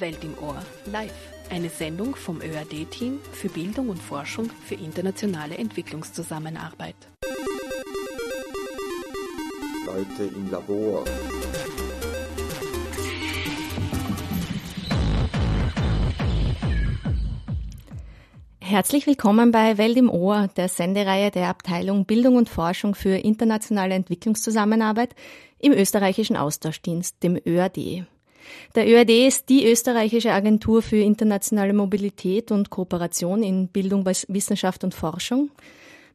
Welt im Ohr, live. Eine Sendung vom ÖAD-Team für Bildung und Forschung für internationale Entwicklungszusammenarbeit. Leute im Labor. Herzlich willkommen bei Welt im Ohr, der Sendereihe der Abteilung Bildung und Forschung für internationale Entwicklungszusammenarbeit im österreichischen Austauschdienst, dem ÖAD. Der ÖAD ist die österreichische Agentur für internationale Mobilität und Kooperation in Bildung, Wissenschaft und Forschung.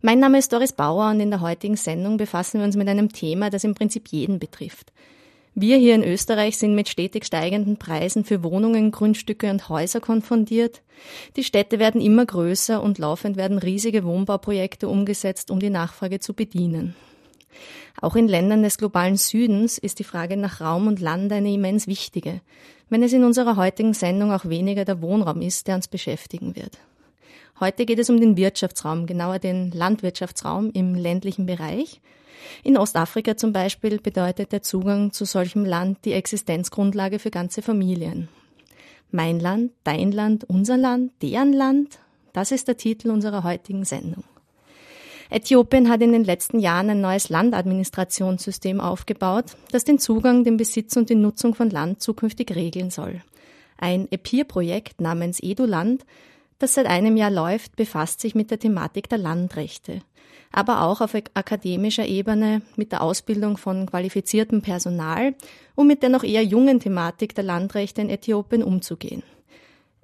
Mein Name ist Doris Bauer und in der heutigen Sendung befassen wir uns mit einem Thema, das im Prinzip jeden betrifft. Wir hier in Österreich sind mit stetig steigenden Preisen für Wohnungen, Grundstücke und Häuser konfrontiert. Die Städte werden immer größer und laufend werden riesige Wohnbauprojekte umgesetzt, um die Nachfrage zu bedienen. Auch in Ländern des globalen Südens ist die Frage nach Raum und Land eine immens wichtige, wenn es in unserer heutigen Sendung auch weniger der Wohnraum ist, der uns beschäftigen wird. Heute geht es um den Wirtschaftsraum, genauer den Landwirtschaftsraum im ländlichen Bereich. In Ostafrika zum Beispiel bedeutet der Zugang zu solchem Land die Existenzgrundlage für ganze Familien. Mein Land, dein Land, unser Land, deren Land, das ist der Titel unserer heutigen Sendung. Äthiopien hat in den letzten Jahren ein neues Landadministrationssystem aufgebaut, das den Zugang, den Besitz und die Nutzung von Land zukünftig regeln soll. Ein APPEAR-Projekt namens EdULand, das seit einem Jahr läuft, befasst sich mit der Thematik der Landrechte, aber auch auf akademischer Ebene mit der Ausbildung von qualifiziertem Personal, um mit der noch eher jungen Thematik der Landrechte in Äthiopien umzugehen.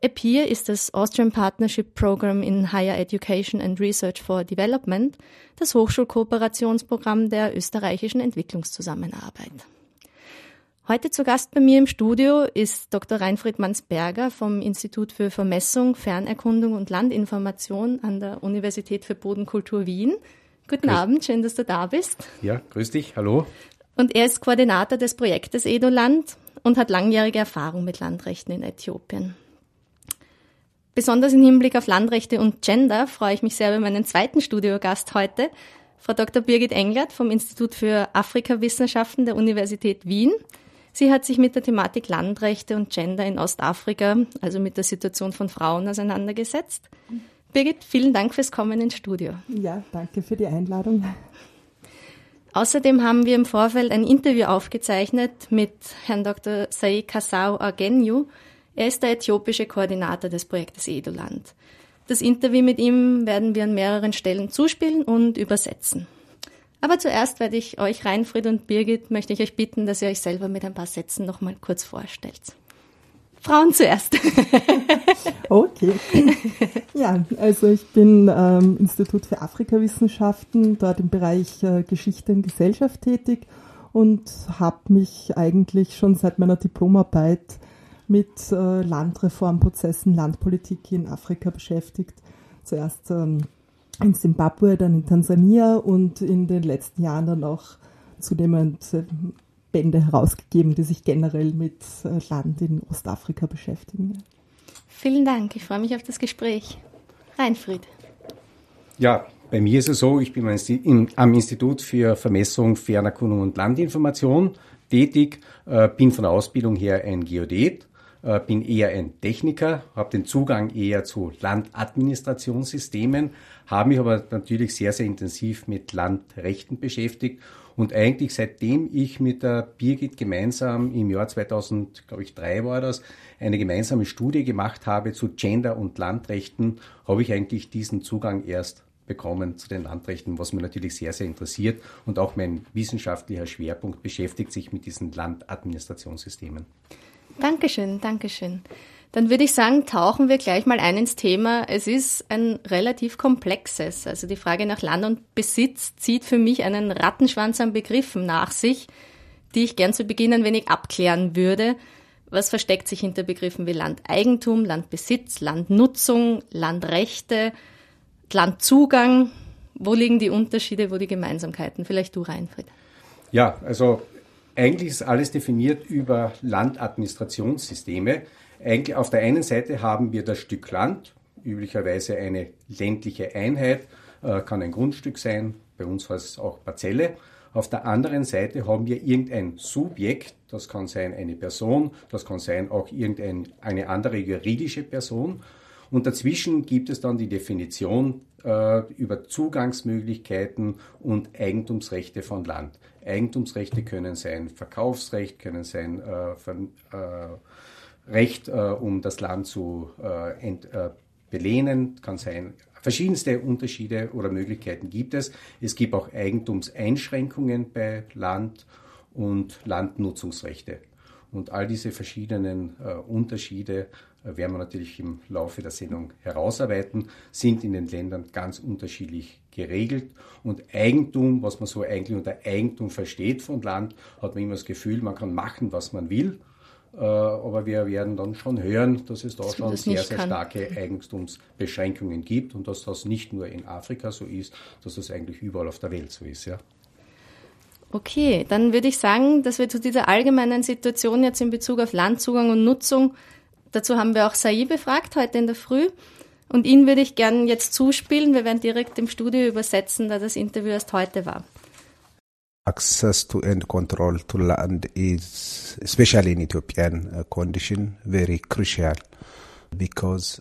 APPEAR ist das Austrian Partnership Program in Higher Education and Research for Development, das Hochschulkooperationsprogramm der österreichischen Entwicklungszusammenarbeit. Heute zu Gast bei mir im Studio ist Dr. Reinfried Mansberger vom Institut für Vermessung, Fernerkundung und Landinformation an der Universität für Bodenkultur Wien. Guten Abend, schön, dass du da bist. Ja, grüß dich, hallo. Und er ist Koordinator des Projektes EdULand und hat langjährige Erfahrung mit Landrechten in Äthiopien. Besonders im Hinblick auf Landrechte und Gender freue ich mich sehr über meinen zweiten Studiogast heute, Frau Dr. Birgit Englert vom Institut für Afrikawissenschaften der Universität Wien. Sie hat sich mit der Thematik Landrechte und Gender in Ostafrika, also mit der Situation von Frauen, auseinandergesetzt. Birgit, vielen Dank fürs Kommen ins Studio. Ja, danke für die Einladung. Außerdem haben wir im Vorfeld ein Interview aufgezeichnet mit Herrn Dr. Sae Kassau-Agenyu. Er ist der äthiopische Koordinator des Projektes EdULand. Das Interview mit ihm werden wir an mehreren Stellen zuspielen und übersetzen. Aber zuerst werde ich euch, Reinfried und Birgit, möchte ich euch bitten, dass ihr euch selber mit ein paar Sätzen noch mal kurz vorstellt. Frauen zuerst. Okay. Ja, also ich bin am Institut für Afrikawissenschaften, dort im Bereich Geschichte und Gesellschaft tätig und habe mich eigentlich schon seit meiner Diplomarbeit mit Landreformprozessen, Landpolitik in Afrika beschäftigt. Zuerst in Simbabwe, dann in Tansania und in den letzten Jahren dann auch zunehmend Bände herausgegeben, die sich generell mit Land in Ostafrika beschäftigen. Vielen Dank, ich freue mich auf das Gespräch. Reinfried. Ja, bei mir ist es so, ich bin am Institut für Vermessung, Fernerkundung und Landinformation tätig, bin von der Ausbildung her ein Geodät. Bin eher ein Techniker, habe den Zugang eher zu Landadministrationssystemen, habe mich aber natürlich sehr, sehr intensiv mit Landrechten beschäftigt und eigentlich seitdem ich mit der Birgit gemeinsam im Jahr 2003 war das, eine gemeinsame Studie gemacht habe zu Gender- und Landrechten, habe ich eigentlich diesen Zugang erst bekommen zu den Landrechten, was mich natürlich sehr, sehr interessiert und auch mein wissenschaftlicher Schwerpunkt beschäftigt sich mit diesen Landadministrationssystemen. Dankeschön. Dann würde ich sagen, tauchen wir gleich mal ein ins Thema. Es ist ein relativ komplexes. Also die Frage nach Land und Besitz zieht für mich einen Rattenschwanz an Begriffen nach sich, die ich gern zu Beginn ein wenig abklären würde. Was versteckt sich hinter Begriffen wie Landeigentum, Landbesitz, Landnutzung, Landrechte, Landzugang? Wo liegen die Unterschiede, wo die Gemeinsamkeiten? Vielleicht du, Reinfried. Ja, also eigentlich ist alles definiert über Landadministrationssysteme. Eigentlich auf der einen Seite haben wir das Stück Land, üblicherweise eine ländliche Einheit, kann ein Grundstück sein, bei uns war es auch Parzelle. Auf der anderen Seite haben wir irgendein Subjekt, das kann sein eine Person, das kann sein auch irgendeine andere juridische Person. Und dazwischen gibt es dann die Definition über Zugangsmöglichkeiten und Eigentumsrechte von Land. Eigentumsrechte können sein Verkaufsrecht, können sein Recht, um das Land zu belehnen, kann sein. Verschiedenste Unterschiede oder Möglichkeiten gibt es. Es gibt auch Eigentumseinschränkungen bei Land und Landnutzungsrechte. Und all diese verschiedenen Unterschiede werden wir natürlich im Laufe der Sendung herausarbeiten, sind in den Ländern ganz unterschiedlich geregelt. Und Eigentum, was man so eigentlich unter Eigentum versteht von Land, hat man immer das Gefühl, man kann machen, was man will. Aber wir werden dann schon hören, dass es da schon sehr, sehr starke Eigentumsbeschränkungen gibt und dass das nicht nur in Afrika so ist, dass das eigentlich überall auf der Welt so ist. Ja. Okay, dann würde ich sagen, dass wir zu dieser allgemeinen Situation jetzt in Bezug auf Landzugang und Nutzung, dazu haben wir auch Sae befragt heute in der Früh und ihn würde ich gerne jetzt zuspielen. Wir werden direkt im Studio übersetzen, da das Interview erst heute war. Access to and control to land is, especially in Ethiopian condition, very crucial.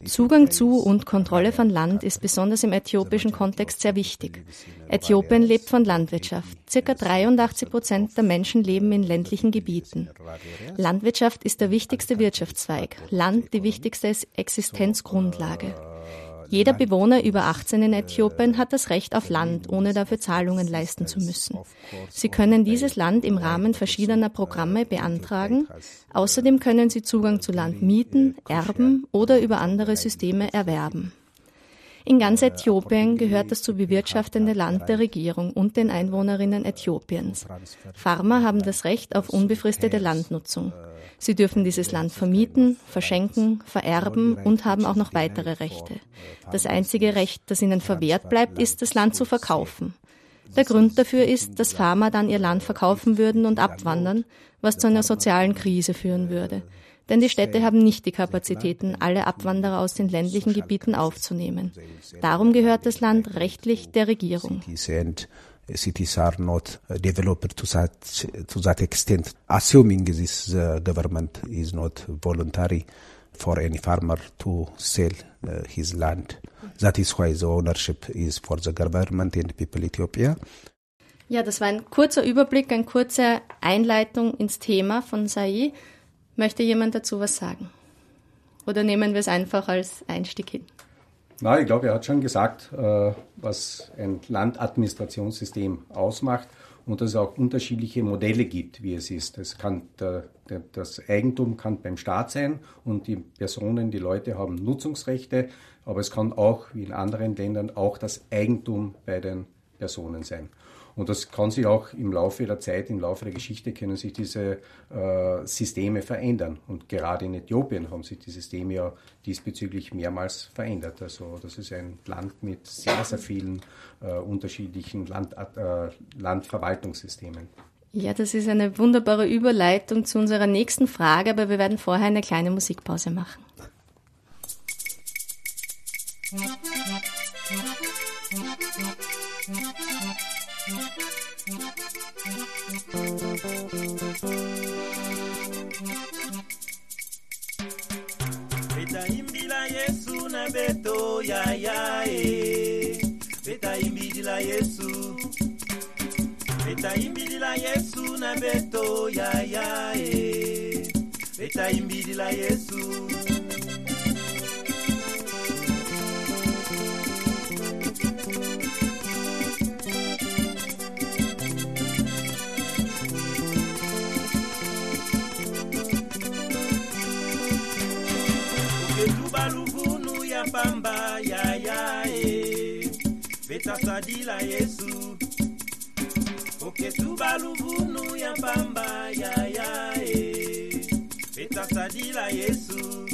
Zugang zu und Kontrolle von Land ist besonders im äthiopischen Kontext sehr wichtig. Äthiopien lebt von Landwirtschaft. Circa 83% der Menschen leben in ländlichen Gebieten. Landwirtschaft ist der wichtigste Wirtschaftszweig. Land die wichtigste Existenzgrundlage. Jeder Bewohner über 18 in Äthiopien hat das Recht auf Land, ohne dafür Zahlungen leisten zu müssen. Sie können dieses Land im Rahmen verschiedener Programme beantragen. Außerdem können sie Zugang zu Land mieten, erben oder über andere Systeme erwerben. In ganz Äthiopien gehört das zu bewirtschaftende Land der Regierung und den Einwohnerinnen Äthiopiens. Farmer haben das Recht auf unbefristete Landnutzung. Sie dürfen dieses Land vermieten, verschenken, vererben und haben auch noch weitere Rechte. Das einzige Recht, das ihnen verwehrt bleibt, ist, das Land zu verkaufen. Der Grund dafür ist, dass Farmer dann ihr Land verkaufen würden und abwandern, was zu einer sozialen Krise führen würde. Denn die Städte haben nicht die Kapazitäten, alle Abwanderer aus den ländlichen Gebieten aufzunehmen. Darum gehört das Land rechtlich der Regierung. Cities are not developed to that extent, assuming this government is not voluntary for any farmer to sell his land. That is why the ownership is for the government and people Ethiopia. Ja, das war ein kurzer Überblick, eine kurze Einleitung ins Thema von Sae. Möchte jemand dazu was sagen? Oder nehmen wir es einfach als Einstieg hin? Nein, ich glaube, er hat schon gesagt, was ein Landadministrationssystem ausmacht und dass es auch unterschiedliche Modelle gibt, wie es ist. Das Eigentum kann beim Staat sein und die Personen, die Leute haben Nutzungsrechte, aber es kann auch, wie in anderen Ländern, auch das Eigentum bei den Personen sein. Und das kann sich auch im Laufe der Zeit, im Laufe der Geschichte können sich diese Systeme verändern. Und gerade in Äthiopien haben sich die Systeme ja diesbezüglich mehrmals verändert. Also das ist ein Land mit sehr, sehr vielen unterschiedlichen Landverwaltungssystemen. Ja, das ist eine wunderbare Überleitung zu unserer nächsten Frage, aber wir werden vorher eine kleine Musikpause machen. Betaimbila Yesu na beto ya ya e Betaimbila Yesu Betaimbila Yesu na beto ya ya e Betaimbila Yesu Bamba ya ya e Beta sadila Yesu Oke tubaluvunu ya bamba ya ya e Beta sadila Yesu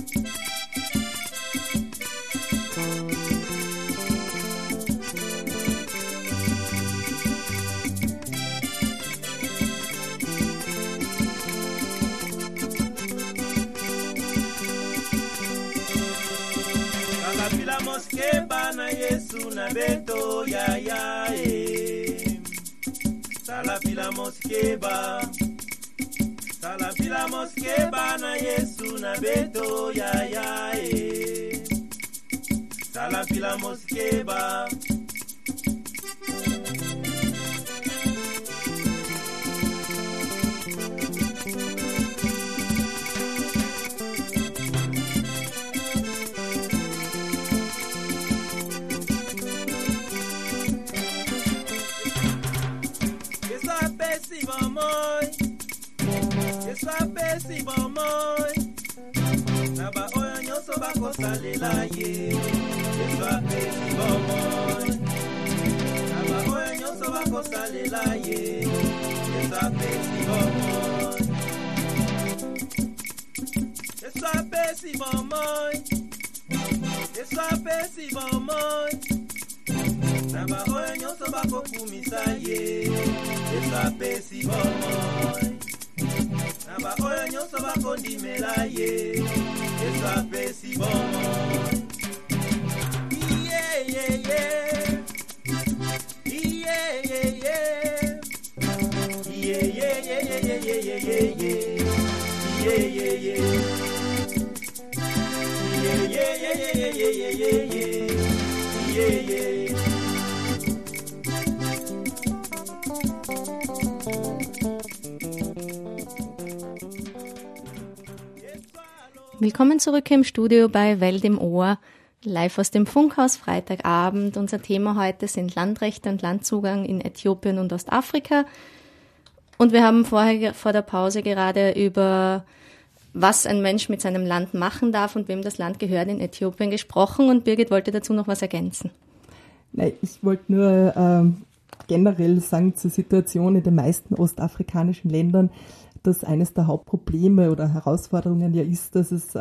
Yesu na beto ya ya e Salafi Salapila moske ba na Yesu na beto ya ya e. Salapila moske ba. Sapesi bomoy na ba oyo nyoso bakosalela ye sapesi bomoy na ba oyo nyoso bakosalela ye sapesi bomoy sapesi bomoy sapesi bomoy na ba oyo nyoso bakokumisa ye sapesi bomoy Naba oyo nyoso bakondi melaye, esa pesi bomoy. Iye ye ye, iye ye ye, iye ye ye ye ye ye ye ye, iye ye ye, iye ye ye ye ye ye ye ye, iye ye. Willkommen zurück im Studio bei Welt im Ohr, live aus dem Funkhaus, Freitagabend. Unser Thema heute sind Landrechte und Landzugang in Äthiopien und Ostafrika. Und wir haben vorher vor der Pause gerade über, was ein Mensch mit seinem Land machen darf und wem das Land gehört in Äthiopien gesprochen. Und Birgit wollte dazu noch was ergänzen. Nein, ich wollte nur generell sagen zur Situation in den meisten ostafrikanischen Ländern, dass eines der Hauptprobleme oder Herausforderungen ja ist, dass es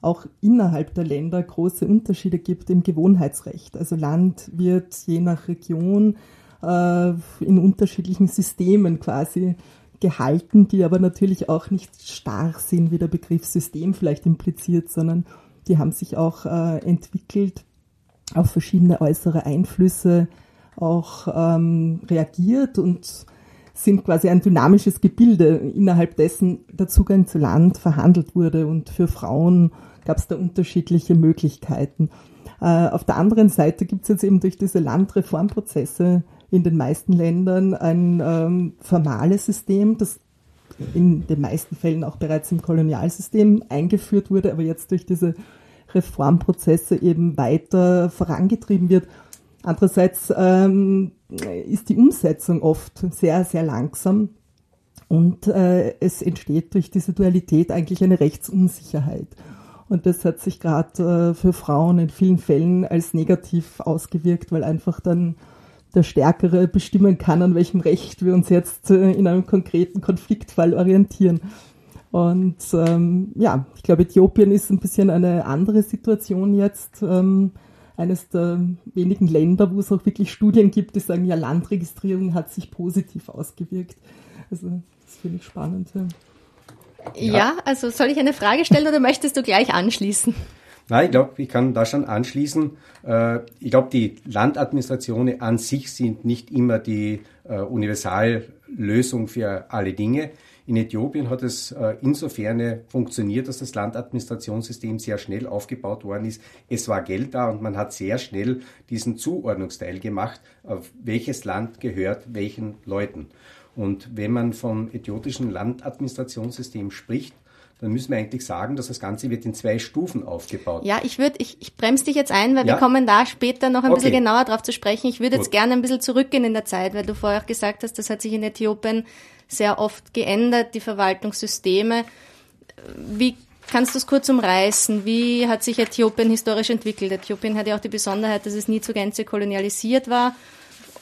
auch innerhalb der Länder große Unterschiede gibt im Gewohnheitsrecht. Also Land wird je nach Region in unterschiedlichen Systemen quasi gehalten, die aber natürlich auch nicht starr sind, wie der Begriff System vielleicht impliziert, sondern die haben sich auch entwickelt, auf verschiedene äußere Einflüsse auch reagiert und sind quasi ein dynamisches Gebilde, innerhalb dessen der Zugang zu Land verhandelt wurde. Und für Frauen gab es da unterschiedliche Möglichkeiten. Auf der anderen Seite gibt es jetzt eben durch diese Landreformprozesse in den meisten Ländern ein formales System, das in den meisten Fällen auch bereits im Kolonialsystem eingeführt wurde, aber jetzt durch diese Reformprozesse eben weiter vorangetrieben wird. Andererseits ist die Umsetzung oft sehr, sehr langsam und es entsteht durch diese Dualität eigentlich eine Rechtsunsicherheit. Und das hat sich gerade für Frauen in vielen Fällen als negativ ausgewirkt, weil einfach dann der Stärkere bestimmen kann, an welchem Recht wir uns jetzt in einem konkreten Konfliktfall orientieren. Und ich glaube, Äthiopien ist ein bisschen eine andere Situation jetzt, eines der wenigen Länder, wo es auch wirklich Studien gibt, die sagen, ja, Landregistrierung hat sich positiv ausgewirkt. Also das finde ich spannend. Ja, also soll ich eine Frage stellen oder möchtest du gleich anschließen? Nein, ich glaube, ich kann da schon anschließen. Ich glaube, die Landadministrationen an sich sind nicht immer die Universallösung für alle Dinge. In Äthiopien hat es insofern funktioniert, dass das Landadministrationssystem sehr schnell aufgebaut worden ist. Es war Geld da und man hat sehr schnell diesen Zuordnungsteil gemacht, auf welches Land gehört welchen Leuten. Und wenn man vom äthiopischen Landadministrationssystem spricht, dann müssen wir eigentlich sagen, dass das Ganze wird in 2 Stufen aufgebaut. Ja, ich bremse dich jetzt ein, weil wir kommen da später noch ein bisschen genauer drauf zu sprechen. Ich würde jetzt gerne ein bisschen zurückgehen in der Zeit, weil du vorher auch gesagt hast, das hat sich in Äthiopien sehr oft geändert, die Verwaltungssysteme. Wie kannst du es kurz umreißen? Wie hat sich Äthiopien historisch entwickelt? Äthiopien hat ja auch die Besonderheit, dass es nie zur Gänze kolonialisiert war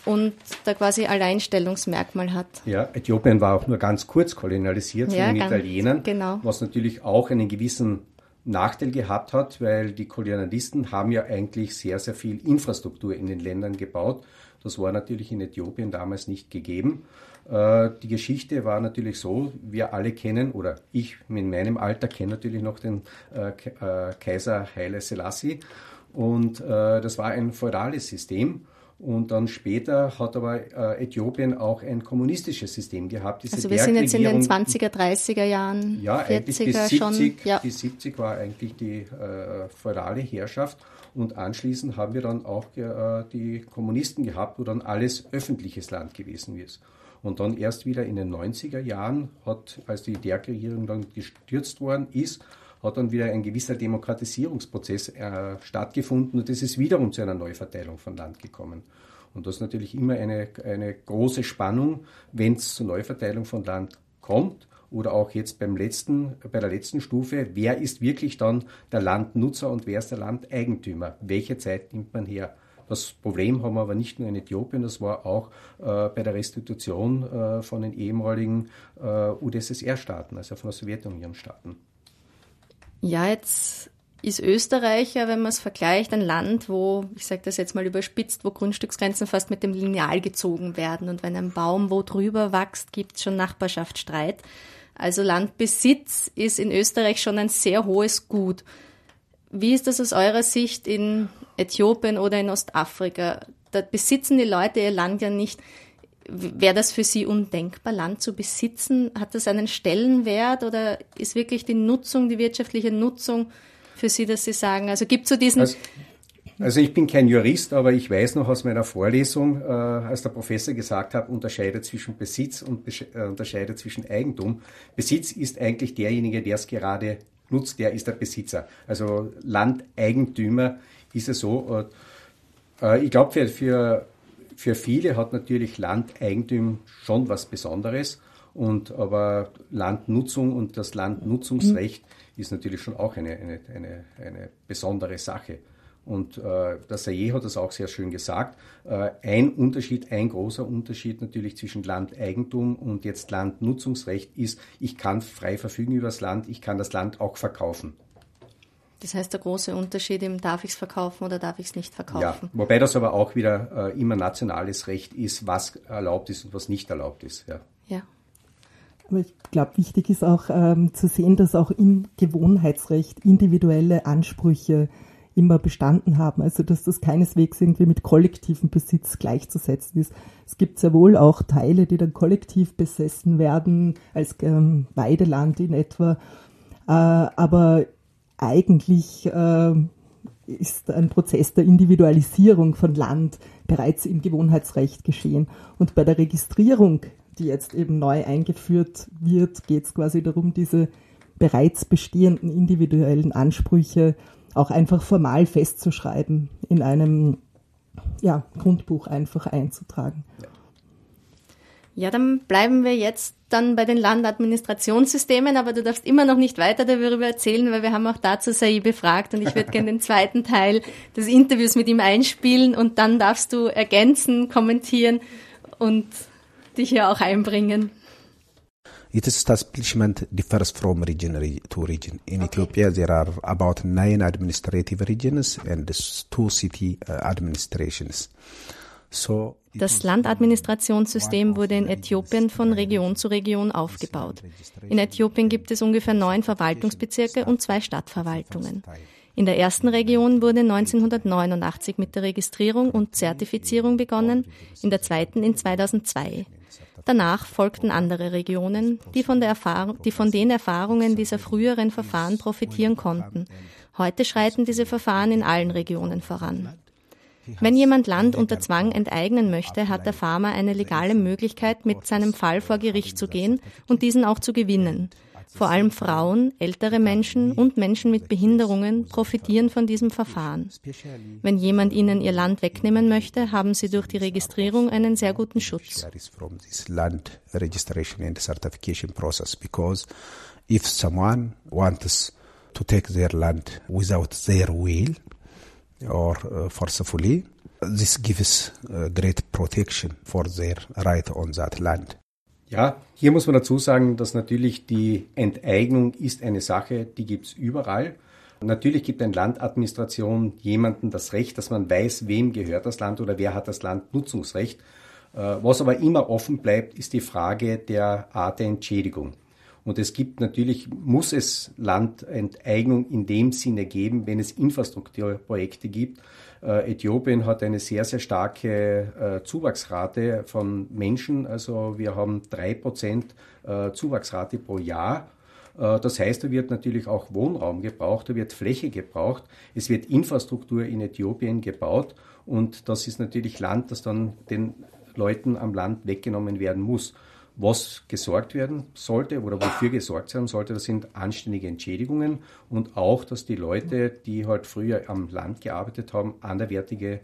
und da quasi Alleinstellungsmerkmal hat. Ja, Äthiopien war auch nur ganz kurz kolonialisiert von den Italienern, was natürlich auch einen gewissen Nachteil gehabt hat, weil die Kolonialisten haben ja eigentlich sehr, sehr viel Infrastruktur in den Ländern gebaut. Das war natürlich in Äthiopien damals nicht gegeben. Die Geschichte war natürlich so, wir alle kennen, oder ich in meinem Alter kenne natürlich noch den Kaiser Haile Selassie und das war ein feudales System. Und dann später hat aber Äthiopien auch ein kommunistisches System gehabt. Diese also wir sind jetzt in den 20er, 30er Jahren, ja, 40er schon. 70, ja, die 70 war eigentlich die feudale Herrschaft. Und anschließend haben wir dann auch die Kommunisten gehabt, wo dann alles öffentliches Land gewesen ist. Und dann erst wieder in den 90er Jahren, als die Derg-Regierung dann gestürzt worden ist, hat dann wieder ein gewisser Demokratisierungsprozess stattgefunden und es ist wiederum zu einer Neuverteilung von Land gekommen. Und das ist natürlich immer eine große Spannung, wenn es zur Neuverteilung von Land kommt oder auch jetzt bei der letzten Stufe, wer ist wirklich dann der Landnutzer und wer ist der Landeigentümer? Welche Zeit nimmt man her? Das Problem haben wir aber nicht nur in Äthiopien, das war auch bei der Restitution von den ehemaligen UdSSR-Staaten, also von der Sowjetunion-Staaten. Ja, jetzt ist Österreich, ja, wenn man es vergleicht, ein Land, wo, ich sage das jetzt mal überspitzt, wo Grundstücksgrenzen fast mit dem Lineal gezogen werden. Und wenn ein Baum wo drüber wächst, gibt es schon Nachbarschaftsstreit. Also Landbesitz ist in Österreich schon ein sehr hohes Gut. Wie ist das aus eurer Sicht in Äthiopien oder in Ostafrika? Da besitzen die Leute ihr Land ja nicht. Wäre das für Sie undenkbar, Land zu besitzen? Hat das einen Stellenwert oder ist wirklich die Nutzung, die wirtschaftliche Nutzung für Sie, dass Sie sagen, also gibt es so diesen... Also ich bin kein Jurist, aber ich weiß noch aus meiner Vorlesung, als der Professor gesagt hat, unterscheidet zwischen Besitz und unterscheidet zwischen Eigentum. Besitz ist eigentlich derjenige, der es gerade nutzt, der ist der Besitzer. Also Landeigentümer ist es so. Ich glaube, für viele hat natürlich Landeigentum schon was Besonderes, aber Landnutzung und das Landnutzungsrecht ist natürlich schon auch eine besondere Sache. Und der Sae hat das auch sehr schön gesagt, ein großer Unterschied natürlich zwischen Landeigentum und jetzt Landnutzungsrecht ist, ich kann frei verfügen über das Land, ich kann das Land auch verkaufen. Das heißt, der große Unterschied im darf ich es verkaufen oder darf ich es nicht verkaufen? Ja, wobei das aber auch wieder immer nationales Recht ist, was erlaubt ist und was nicht erlaubt ist. Ja. Ja. Aber ich glaube, wichtig ist auch zu sehen, dass auch im Gewohnheitsrecht individuelle Ansprüche immer bestanden haben. Also dass das keineswegs irgendwie mit kollektivem Besitz gleichzusetzen ist. Es gibt sehr wohl auch Teile, die dann kollektiv besessen werden, als Weideland in etwa. Aber eigentlich ist ein Prozess der Individualisierung von Land bereits im Gewohnheitsrecht geschehen. Und bei der Registrierung, die jetzt eben neu eingeführt wird, geht es quasi darum, diese bereits bestehenden individuellen Ansprüche auch einfach formal festzuschreiben, in einem Grundbuch einfach einzutragen. Ja, dann bleiben wir jetzt dann bei den Landadministrationssystemen, aber du darfst immer noch nicht weiter darüber erzählen, weil wir haben auch dazu Sae befragt und ich würde gerne den zweiten Teil des Interviews mit ihm einspielen und dann darfst du ergänzen, kommentieren und dich hier auch einbringen. It is establishment differs from region to region. In Ethiopia, there are about 9 administrative regions and 2 city administrations. So, das Landadministrationssystem wurde in Äthiopien von Region zu Region aufgebaut. In Äthiopien gibt es ungefähr 9 Verwaltungsbezirke und 2 Stadtverwaltungen. In der ersten Region wurde 1989 mit der Registrierung und Zertifizierung begonnen, in der zweiten in 2002. Danach folgten andere Regionen, die von den Erfahrungen dieser früheren Verfahren profitieren konnten. Heute schreiten diese Verfahren in allen Regionen voran. Wenn jemand Land unter Zwang enteignen möchte, hat der Farmer eine legale Möglichkeit, mit seinem Fall vor Gericht zu gehen und diesen auch zu gewinnen. Vor allem Frauen, ältere Menschen und Menschen mit Behinderungen profitieren von diesem Verfahren. Wenn jemand ihnen ihr Land wegnehmen möchte, haben sie durch die Registrierung einen sehr guten Schutz. Or forcefully, this gives great protection for their right on that land. Ja, hier muss man dazu sagen, dass natürlich die Enteignung ist eine Sache, die gibt es überall. Natürlich gibt eine Landadministration jemandem das Recht, dass man weiß, wem gehört das Land oder wer hat das Landnutzungsrecht. Was aber immer offen bleibt, ist die Frage der Art der Entschädigung. Und es gibt natürlich, muss es Landenteignung in dem Sinne geben, wenn es Infrastrukturprojekte gibt. Äthiopien hat eine sehr, sehr starke Zuwachsrate von Menschen. Also wir haben 3% Zuwachsrate pro Jahr. Das heißt, da wird natürlich auch Wohnraum gebraucht, da wird Fläche gebraucht, es wird Infrastruktur in Äthiopien gebaut und das ist natürlich Land, das dann den Leuten am Land weggenommen werden muss. Was gesorgt werden sollte oder wofür gesorgt sein sollte, das sind anständige Entschädigungen und auch, dass die Leute, die halt früher am Land gearbeitet haben, anderwertige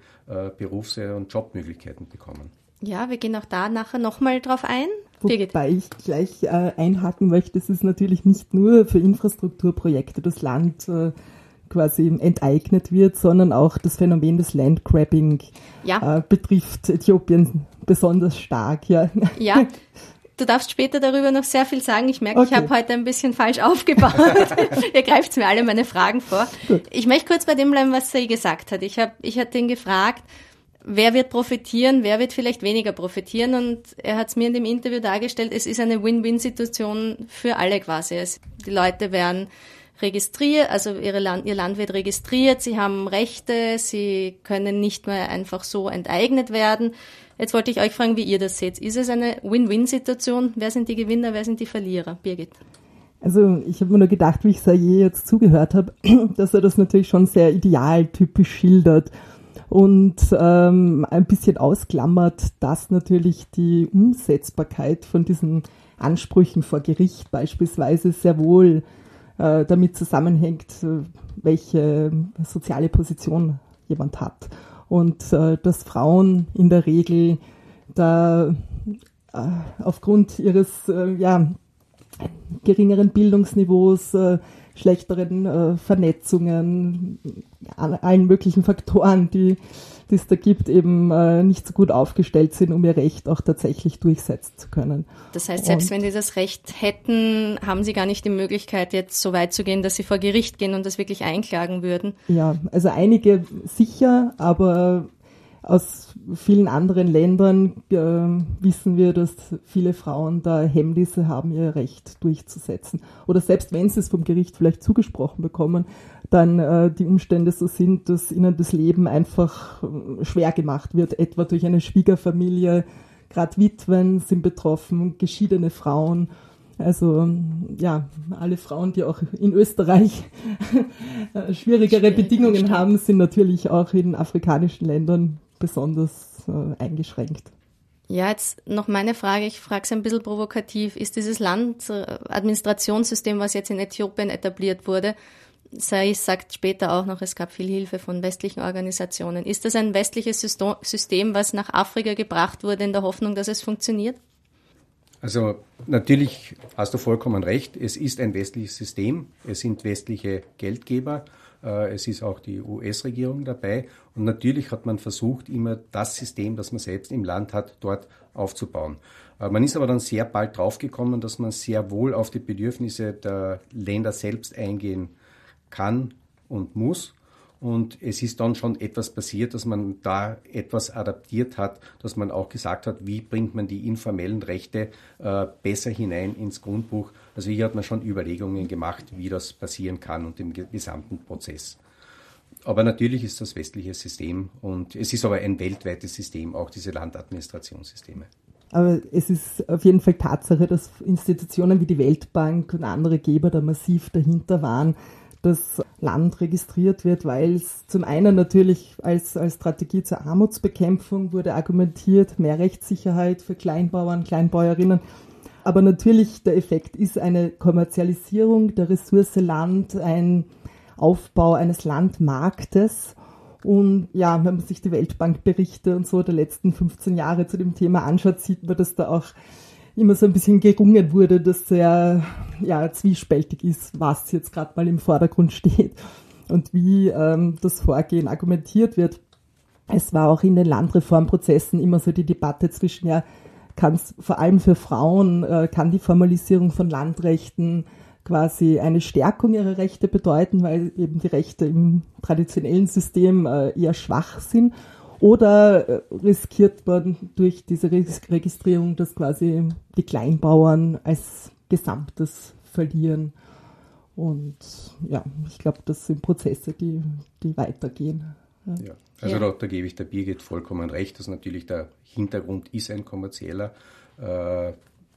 Berufs- und Jobmöglichkeiten bekommen. Ja, wir gehen auch da nachher nochmal drauf ein. Wobei ich gleich einhaken möchte, es ist natürlich nicht nur für Infrastrukturprojekte das Land quasi enteignet wird, sondern auch das Phänomen des Landgrabbing betrifft Äthiopien besonders stark. Ja, du darfst später darüber noch sehr viel sagen. Ich merke, okay. Ich habe heute ein bisschen falsch aufgebaut. Ihr greift mir alle meine Fragen vor. Gut. Ich möchte kurz bei dem bleiben, was Sae gesagt hat. Ich hatte ihn gefragt, wer wird profitieren, wer wird vielleicht weniger profitieren, und er hat es mir in dem Interview dargestellt, es ist eine Win-Win-Situation für alle quasi. Also die Leute werden registriert, also ihr Land wird registriert, sie haben Rechte, sie können nicht mehr einfach so enteignet werden. Jetzt wollte ich euch fragen, wie ihr das seht. Ist es eine Win-Win-Situation? Wer sind die Gewinner, wer sind die Verlierer? Birgit? Also ich habe mir nur gedacht, wie ich Sae jetzt zugehört habe, dass er das natürlich schon sehr idealtypisch schildert. Und ein bisschen ausklammert, dass natürlich die Umsetzbarkeit von diesen Ansprüchen vor Gericht beispielsweise sehr wohl damit zusammenhängt, welche soziale Position jemand hat. Und dass Frauen in der Regel da aufgrund ihres geringeren Bildungsniveaus, schlechteren Vernetzungen, allen möglichen Faktoren, die es da gibt, eben nicht so gut aufgestellt sind, um ihr Recht auch tatsächlich durchsetzen zu können. Das heißt, selbst wenn sie das Recht hätten, haben sie gar nicht die Möglichkeit, jetzt so weit zu gehen, dass sie vor Gericht gehen und das wirklich einklagen würden. Ja, also einige sicher, aber aus vielen anderen Ländern wissen wir, dass viele Frauen da Hemmnisse haben, ihr Recht durchzusetzen. Oder selbst wenn sie es vom Gericht vielleicht zugesprochen bekommen, dann die Umstände so sind, dass ihnen das Leben einfach schwer gemacht wird, etwa durch eine Schwiegerfamilie. Gerade Witwen sind betroffen, geschiedene Frauen. Also ja, alle Frauen, die auch in Österreich schwierigere Bedingungen haben, sind natürlich auch in afrikanischen Ländern besonders eingeschränkt. Ja, jetzt noch meine Frage, ich frage es ein bisschen provokativ, ist dieses Landadministrationssystem, was jetzt in Äthiopien etabliert wurde, Sae sagt später auch noch, es gab viel Hilfe von westlichen Organisationen, ist das ein westliches System, was nach Afrika gebracht wurde, in der Hoffnung, dass es funktioniert? Also natürlich hast du vollkommen recht, es ist ein westliches System, es sind westliche Geldgeber, es ist auch die US-Regierung dabei und natürlich hat man versucht, immer das System, das man selbst im Land hat, dort aufzubauen. Man ist aber dann sehr bald draufgekommen, dass man sehr wohl auf die Bedürfnisse der Länder selbst eingehen kann und muss. Und es ist dann schon etwas passiert, dass man da etwas adaptiert hat, dass man auch gesagt hat, wie bringt man die informellen Rechte besser hinein ins Grundbuch. Also hier hat man schon Überlegungen gemacht, wie das passieren kann und im gesamten Prozess. Aber natürlich ist das westliche System und es ist aber ein weltweites System, auch diese Landadministrationssysteme. Aber es ist auf jeden Fall Tatsache, dass Institutionen wie die Weltbank und andere Geber da massiv dahinter waren, dass Land registriert wird, weil es zum einen natürlich als Strategie zur Armutsbekämpfung wurde argumentiert, mehr Rechtssicherheit für Kleinbauern, Kleinbäuerinnen. Aber natürlich der Effekt ist eine Kommerzialisierung der Ressource Land, ein Aufbau eines Landmarktes. Und ja, wenn man sich die Weltbankberichte und so der letzten 15 Jahre zu dem Thema anschaut, sieht man, dass da auch immer so ein bisschen gerungen wurde, dass sehr zwiespältig ist, was jetzt gerade mal im Vordergrund steht und wie das Vorgehen argumentiert wird. Es war auch in den Landreformprozessen immer so die Debatte zwischen, vor allem für Frauen, kann die Formalisierung von Landrechten quasi eine Stärkung ihrer Rechte bedeuten, weil eben die Rechte im traditionellen System eher schwach sind. Oder riskiert man durch diese Registrierung, dass quasi die Kleinbauern als Gesamtes verlieren. Und ja, ich glaube, das sind Prozesse, die weitergehen. Ja. Also ja. Da gebe ich der Birgit vollkommen recht, dass natürlich der Hintergrund ist ein kommerzieller.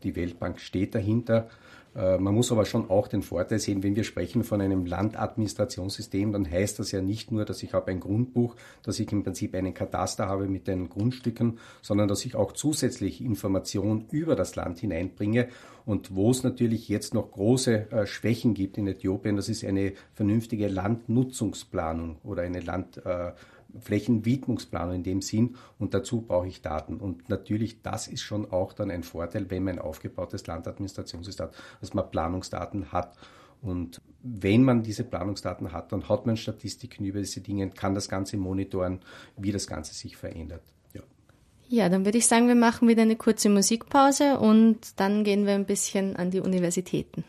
Die Weltbank steht dahinter. Man muss aber schon auch den Vorteil sehen, wenn wir sprechen von einem Landadministrationssystem, dann heißt das ja nicht nur, dass ich habe ein Grundbuch, dass ich im Prinzip einen Kataster habe mit den Grundstücken, sondern dass ich auch zusätzlich Informationen über das Land hineinbringe. Und wo es natürlich jetzt noch große Schwächen gibt in Äthiopien, das ist eine vernünftige Landnutzungsplanung oder eine Flächenwidmungsplanung in dem Sinn, und dazu brauche ich Daten. Und natürlich, das ist schon auch dann ein Vorteil, wenn man ein aufgebautes Landadministrationssystem hat, dass man Planungsdaten hat. Und wenn man diese Planungsdaten hat, dann hat man Statistiken über diese Dinge, kann das Ganze monitoren, wie das Ganze sich verändert. Ja, dann würde ich sagen, wir machen wieder eine kurze Musikpause und dann gehen wir ein bisschen an die Universitäten.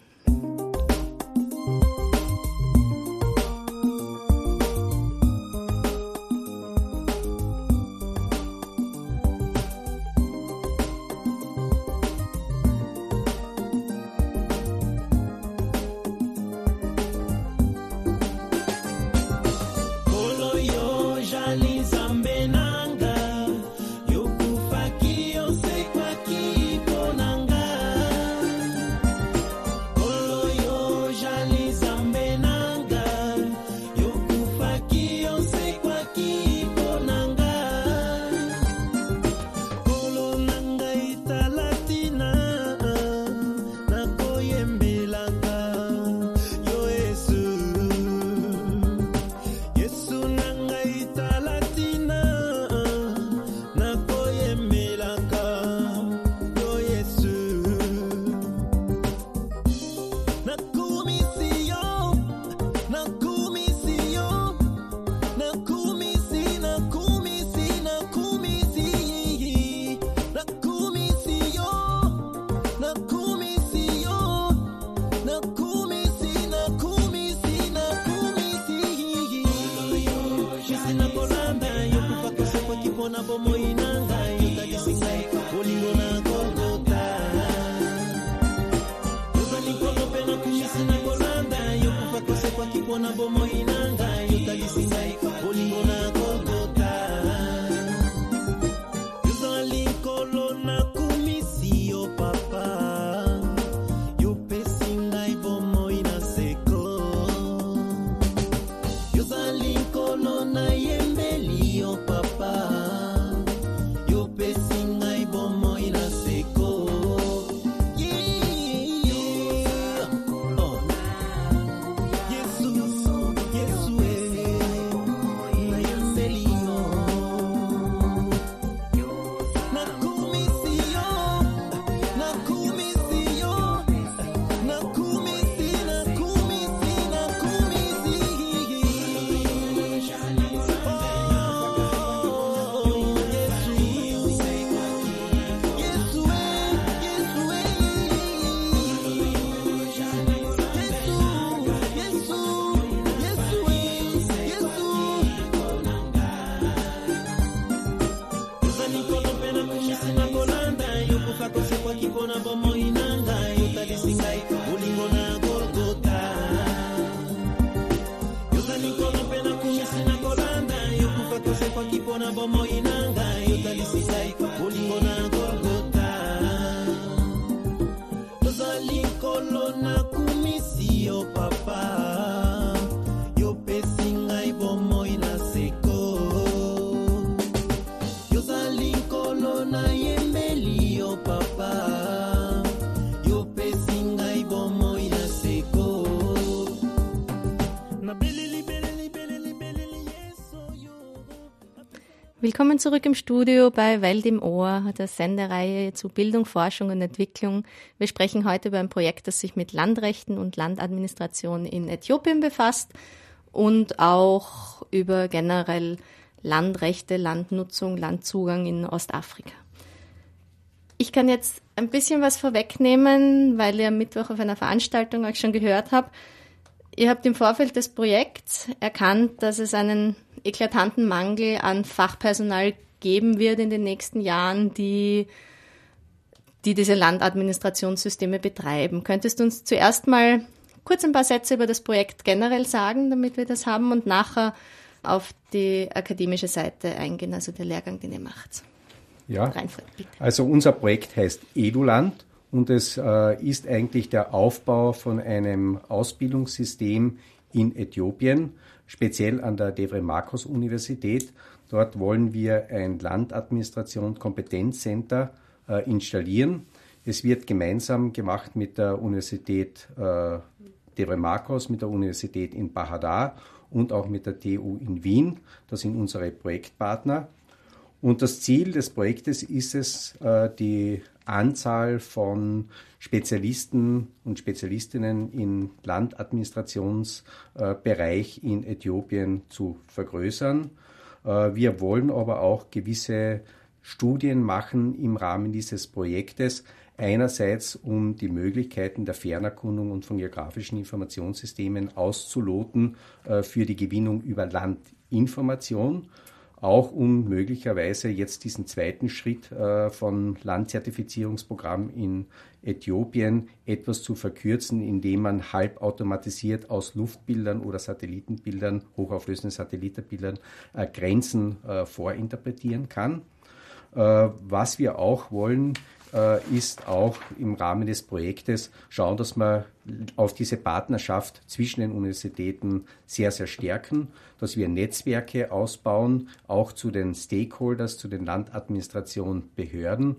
Willkommen zurück im Studio bei Welt im Ohr, der Sendereihe zu Bildung, Forschung und Entwicklung. Wir sprechen heute über ein Projekt, das sich mit Landrechten und Landadministration in Äthiopien befasst und auch über generell Landrechte, Landnutzung, Landzugang in Ostafrika. Ich kann jetzt ein bisschen was vorwegnehmen, weil ich am Mittwoch auf einer Veranstaltung euch schon gehört habe. Ihr habt im Vorfeld des Projekts erkannt, dass es einen eklatanten Mangel an Fachpersonal geben wird in den nächsten Jahren, die die diese Landadministrationssysteme betreiben. Könntest du uns zuerst mal kurz ein paar Sätze über das Projekt generell sagen, damit wir das haben, und nachher auf die akademische Seite eingehen, also der Lehrgang, den ihr macht? Ja, Reinfried, bitte. Also unser Projekt heißt EdULand und es ist eigentlich der Aufbau von einem Ausbildungssystem in Äthiopien, speziell an der Debre Markos Universität. Dort wollen wir ein Landadministration-Kompetenzcenter installieren. Es wird gemeinsam gemacht mit der Universität Debre Markos, mit der Universität in Bahir Dar und auch mit der TU in Wien. Das sind unsere Projektpartner. Und das Ziel des Projektes ist es, die Anzahl von Spezialisten und Spezialistinnen im Landadministrationsbereich in Äthiopien zu vergrößern. Wir wollen aber auch gewisse Studien machen im Rahmen dieses Projektes, einerseits um die Möglichkeiten der Fernerkundung und von geografischen Informationssystemen auszuloten für die Gewinnung über Landinformation, auch um möglicherweise jetzt diesen zweiten Schritt von Landzertifizierungsprogrammen in Äthiopien etwas zu verkürzen, indem man halbautomatisiert aus Luftbildern oder Satellitenbildern, hochauflösenden Satellitenbildern, Grenzen vorinterpretieren kann. Was wir auch wollen, ist auch im Rahmen des Projektes schauen, dass wir auf diese Partnerschaft zwischen den Universitäten sehr, sehr stärken, dass wir Netzwerke ausbauen, auch zu den Stakeholders, zu den Landadministrationen, Behörden.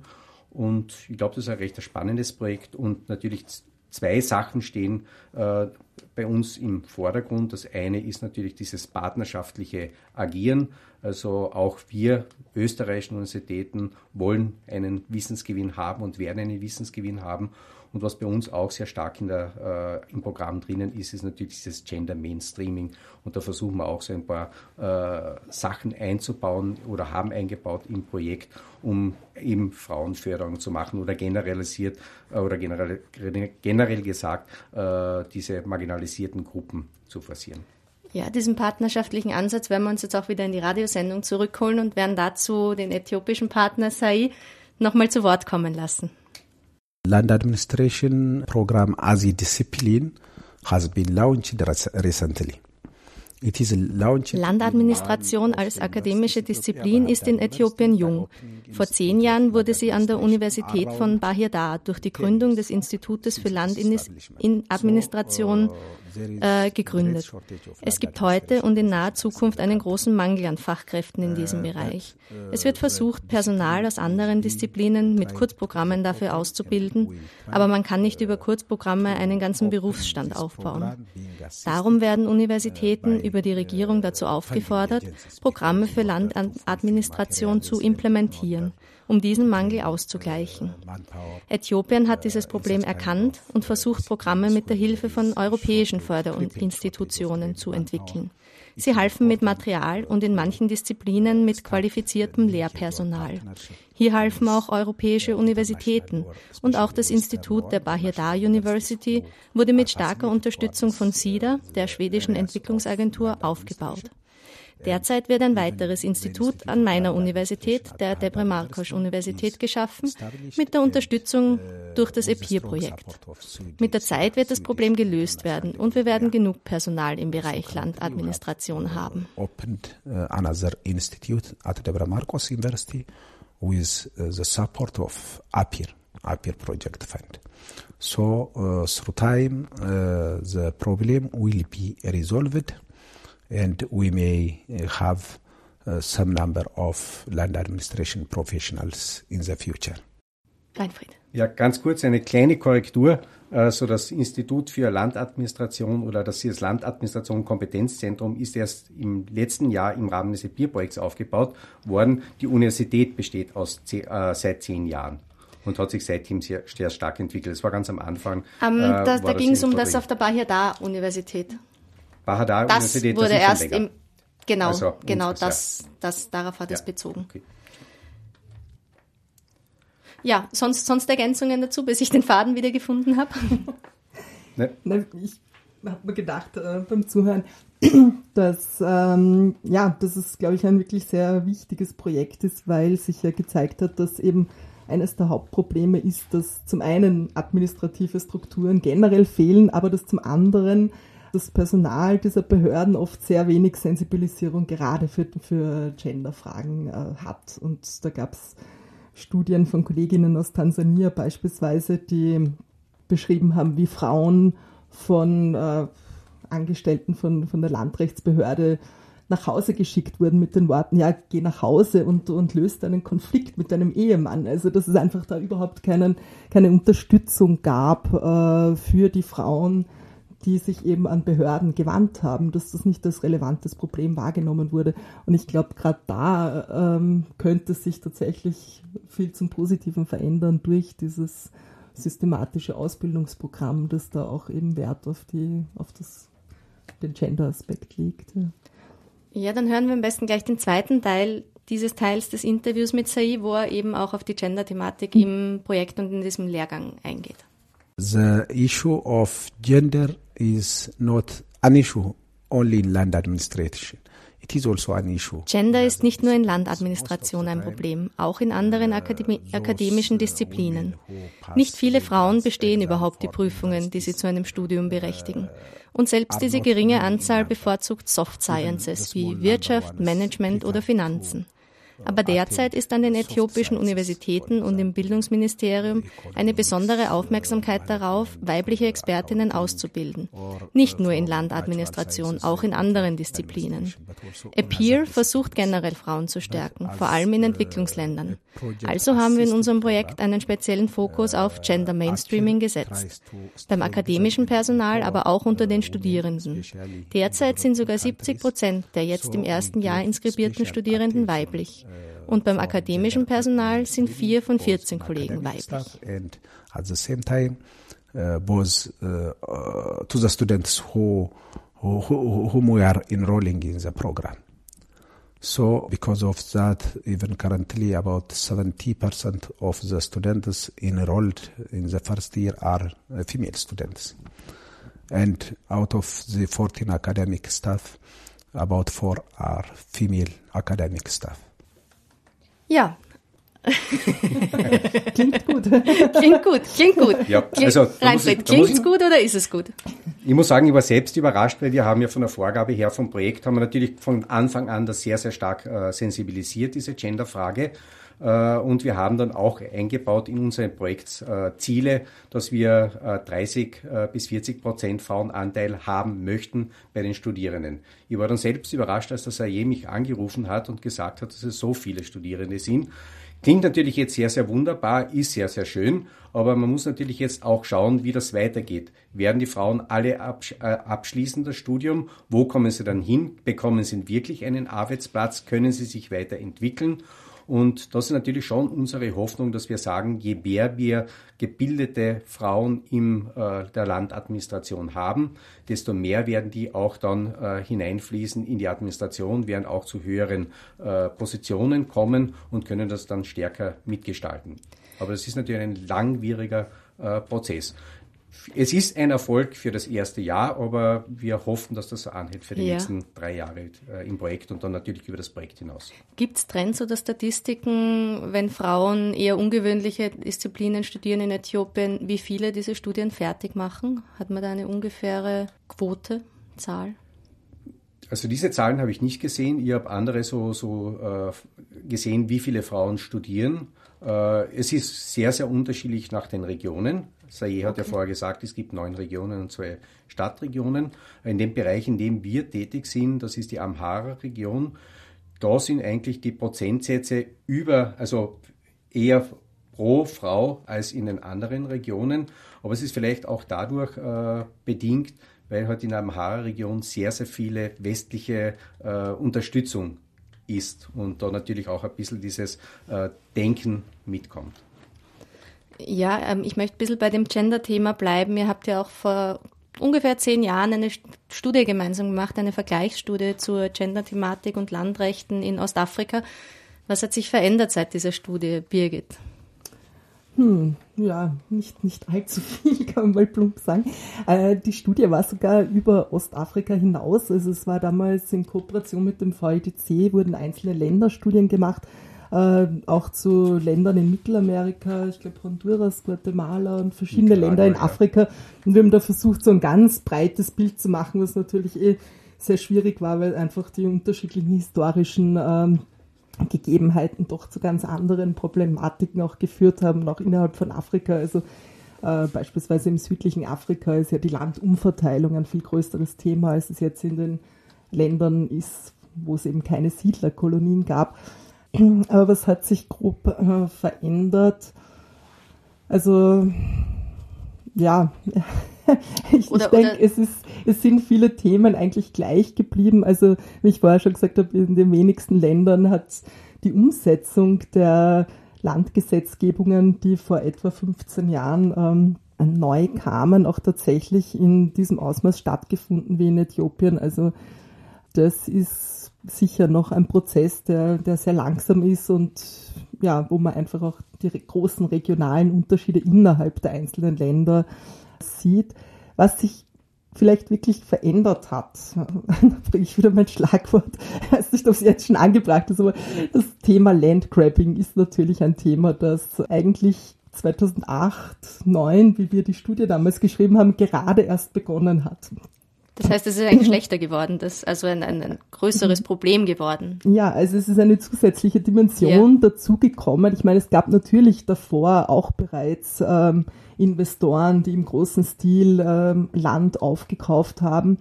Und ich glaube, das ist ein recht spannendes Projekt. Und natürlich zwei Sachen stehen bei uns im Vordergrund. Das eine ist natürlich dieses partnerschaftliche Agieren. Also auch wir österreichischen Universitäten wollen einen Wissensgewinn haben und werden einen Wissensgewinn haben. Und was bei uns auch sehr stark im Programm drinnen ist, ist natürlich dieses Gender Mainstreaming. Und da versuchen wir auch so ein paar Sachen einzubauen oder haben eingebaut im Projekt, um eben Frauenförderung zu machen oder generell gesagt diese marginalisierten Gruppen zu forcieren. Ja, diesen partnerschaftlichen Ansatz werden wir uns jetzt auch wieder in die Radiosendung zurückholen und werden dazu den äthiopischen Partner Sae nochmal zu Wort kommen lassen. Land Administration Program as a discipline has been launched recently. Landadministration als akademische Disziplin ist in Äthiopien jung. Vor 10 Jahren wurde sie an der Universität von Bahir Dar durch die Gründung des Institutes für Landadministration gegründet. Es gibt heute und in naher Zukunft einen großen Mangel an Fachkräften in diesem Bereich. Es wird versucht, Personal aus anderen Disziplinen mit Kurzprogrammen dafür auszubilden, aber man kann nicht über Kurzprogramme einen ganzen Berufsstand aufbauen. Darum werden Universitäten über die Regierung dazu aufgefordert, Programme für Landadministration zu implementieren, um diesen Mangel auszugleichen. Äthiopien hat dieses Problem erkannt und versucht, Programme mit der Hilfe von europäischen Förderinstitutionen zu entwickeln. Sie halfen mit Material und in manchen Disziplinen mit qualifiziertem Lehrpersonal. Hier halfen auch europäische Universitäten und auch das Institut der Bahir Dar University wurde mit starker Unterstützung von SIDA, der schwedischen Entwicklungsagentur, aufgebaut. Derzeit wird ein weiteres Institut an meiner Universität, der Debre Markos Universität, geschaffen, mit der Unterstützung durch das APPEAR-Projekt. Mit der Zeit wird das Problem gelöst werden und wir werden genug Personal im Bereich Landadministration haben. Opened another institute at Debre Markos University with the support of APPEAR project fund. So through time the problem will be resolved. And we may have some number of land administration professionals in the future. Reinfried. Ja, ganz kurz eine kleine Korrektur. Also das Institut für Landadministration oder das Landadministration Kompetenzzentrum ist erst im letzten Jahr im Rahmen des EPPEAR-Projekts aufgebaut worden. Die Universität besteht seit 10 Jahren. Und hat sich seitdem sehr stark entwickelt. Es war ganz am Anfang. Da ging es um das auf der Bahir Dar Universität. Bahir Dar Universität, das wurde erst im, darauf hat es bezogen. Okay. Ja, sonst Ergänzungen dazu, bis ich den Faden wieder gefunden habe? Ne? Ich habe mir gedacht beim Zuhören, dass das ist, glaube ich, ein wirklich sehr wichtiges Projekt ist, weil sich ja gezeigt hat, dass eben eines der Hauptprobleme ist, dass zum einen administrative Strukturen generell fehlen, aber dass zum anderen das Personal dieser Behörden oft sehr wenig Sensibilisierung gerade für Genderfragen hat. Und da gab es Studien von Kolleginnen aus Tansania beispielsweise, die beschrieben haben, wie Frauen von Angestellten von der Landrechtsbehörde nach Hause geschickt wurden mit den Worten, ja, geh nach Hause und löst einen Konflikt mit deinem Ehemann. Also dass es einfach da überhaupt keine Unterstützung gab für die Frauen, die sich eben an Behörden gewandt haben, dass das nicht als relevantes Problem wahrgenommen wurde. Und ich glaube, gerade da könnte sich tatsächlich viel zum Positiven verändern durch dieses systematische Ausbildungsprogramm, das da auch eben Wert auf den Gender-Aspekt legt. Ja. Ja, dann hören wir am besten gleich den zweiten Teil dieses Teils des Interviews mit Sae, wo er eben auch auf die Gender-Thematik im Projekt und in diesem Lehrgang eingeht. The issue of gender is not an issue only in land administration. It is also an issue. Gender ist nicht nur in Landadministration ein Problem, auch in anderen akademischen Disziplinen. Nicht viele Frauen bestehen überhaupt die Prüfungen, die sie zu einem Studium berechtigen. Und selbst diese geringe Anzahl bevorzugt Soft Sciences wie Wirtschaft, Management oder Finanzen. Aber derzeit ist an den äthiopischen Universitäten und im Bildungsministerium eine besondere Aufmerksamkeit darauf, weibliche Expertinnen auszubilden. Nicht nur in Landadministration, auch in anderen Disziplinen. APPEAR versucht generell Frauen zu stärken, vor allem in Entwicklungsländern. Also haben wir in unserem Projekt einen speziellen Fokus auf Gender Mainstreaming gesetzt. Beim akademischen Personal, aber auch unter den Studierenden. Derzeit sind sogar 70% der jetzt im ersten Jahr inskribierten Studierenden weiblich. Und beim akademischen Personal sind 4 von 14 Kollegen weiblich. And at the same time, both to the students whom we are enrolling in the program. So, because of that, even currently about 70% of the students enrolled in the first year are female students. And out of the 14 academic staff, about 4 are female academic staff. Ja. Klingt gut. Klingt gut. Ja, also, Reinfried, klingt's gut oder ist es gut? Ich muss sagen, ich war selbst überrascht, weil wir haben ja von der Vorgabe her vom Projekt, haben wir natürlich von Anfang an das sehr, sehr stark sensibilisiert, diese Gender-Frage. Und wir haben dann auch eingebaut in unsere Projektziele, dass wir 30-40% Frauenanteil haben möchten bei den Studierenden. Ich war dann selbst überrascht, als der Sae mich angerufen hat und gesagt hat, dass es so viele Studierende sind. Klingt natürlich jetzt sehr, sehr wunderbar, ist sehr, sehr schön, aber man muss natürlich jetzt auch schauen, wie das weitergeht. Werden die Frauen alle abschließen das Studium? Wo kommen sie dann hin? Bekommen sie wirklich einen Arbeitsplatz? Können sie sich weiterentwickeln? Und das ist natürlich schon unsere Hoffnung, dass wir sagen, je mehr wir gebildete Frauen in der Landadministration haben, desto mehr werden die auch dann hineinfließen in die Administration, werden auch zu höheren Positionen kommen und können das dann stärker mitgestalten. Aber das ist natürlich ein langwieriger Prozess. Es ist ein Erfolg für das erste Jahr, aber wir hoffen, dass das anhält für die nächsten 3 Jahre im Projekt und dann natürlich über das Projekt hinaus. Gibt es Trends oder Statistiken, wenn Frauen eher ungewöhnliche Disziplinen studieren in Äthiopien, wie viele diese Studien fertig machen? Hat man da eine ungefähre Quote, Zahl? Also diese Zahlen habe ich nicht gesehen. Ich habe andere so gesehen, wie viele Frauen studieren. Es ist sehr, sehr unterschiedlich nach den Regionen. Sae hat ja vorher gesagt, es gibt 9 Regionen und 2 Stadtregionen. In dem Bereich, in dem wir tätig sind, das ist die Amhara-Region, da sind eigentlich die Prozentsätze also eher pro Frau als in den anderen Regionen. Aber es ist vielleicht auch dadurch bedingt, weil halt in der Amhara-Region sehr, sehr viele westliche Unterstützung ist und da natürlich auch ein bisschen dieses Denken mitkommt. Ja, ich möchte ein bisschen bei dem Gender-Thema bleiben. Ihr habt ja auch vor ungefähr 10 Jahren eine Studie gemeinsam gemacht, eine Vergleichsstudie zur Gender-Thematik und Landrechten in Ostafrika. Was hat sich verändert seit dieser Studie, Birgit? Ja, nicht allzu viel, kann man mal plump sagen. Die Studie war sogar über Ostafrika hinaus. Also es war damals in Kooperation mit dem VEDC, wurden einzelne Länderstudien gemacht, auch zu Ländern in Mittelamerika, ich glaube Honduras, Guatemala und verschiedene Länder in Afrika. Und wir haben da versucht, so ein ganz breites Bild zu machen, was natürlich sehr schwierig war, weil einfach die unterschiedlichen historischen Gegebenheiten doch zu ganz anderen Problematiken auch geführt haben, auch innerhalb von Afrika. Also beispielsweise im südlichen Afrika ist ja die Landumverteilung ein viel größeres Thema, als es jetzt in den Ländern ist, wo es eben keine Siedlerkolonien gab. Aber was hat sich grob verändert? Also ja, ich denke, es sind viele Themen eigentlich gleich geblieben. Also wie ich vorher schon gesagt habe, in den wenigsten Ländern hat die Umsetzung der Landgesetzgebungen, die vor etwa 15 Jahren neu kamen, auch tatsächlich in diesem Ausmaß stattgefunden wie in Äthiopien. Also das ist sicher noch ein Prozess, der sehr langsam ist und ja, wo man einfach auch die großen regionalen Unterschiede innerhalb der einzelnen Länder sieht. Was sich vielleicht wirklich verändert hat, da bringe ich wieder mein Schlagwort, ich weiß nicht, ob es jetzt schon angebracht ist, aber das Thema Landgrabbing ist natürlich ein Thema, das eigentlich 2008, 2009, wie wir die Studie damals geschrieben haben, gerade erst begonnen hat. Das heißt, es ist eigentlich schlechter geworden, ein größeres Problem geworden. Ja, also es ist eine zusätzliche Dimension dazugekommen. Ich meine, es gab natürlich davor auch bereits Investoren, die im großen Stil Land aufgekauft haben,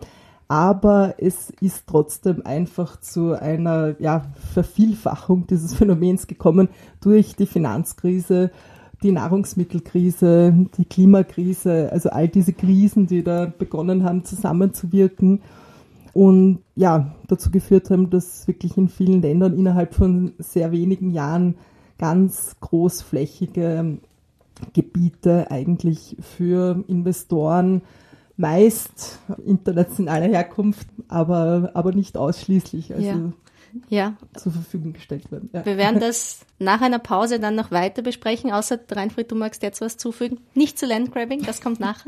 aber es ist trotzdem einfach zu einer Vervielfachung dieses Phänomens gekommen durch die Finanzkrise, die Nahrungsmittelkrise, die Klimakrise, also all diese Krisen, die da begonnen haben, zusammenzuwirken und ja, dazu geführt haben, dass wirklich in vielen Ländern innerhalb von sehr wenigen Jahren ganz großflächige Gebiete eigentlich für Investoren, meist internationaler Herkunft, aber nicht ausschließlich, also zur Verfügung gestellt werden. Ja. Wir werden das nach einer Pause dann noch weiter besprechen, außer Reinfried, du magst jetzt was zufügen. Nicht zu Landgrabbing, das kommt nach.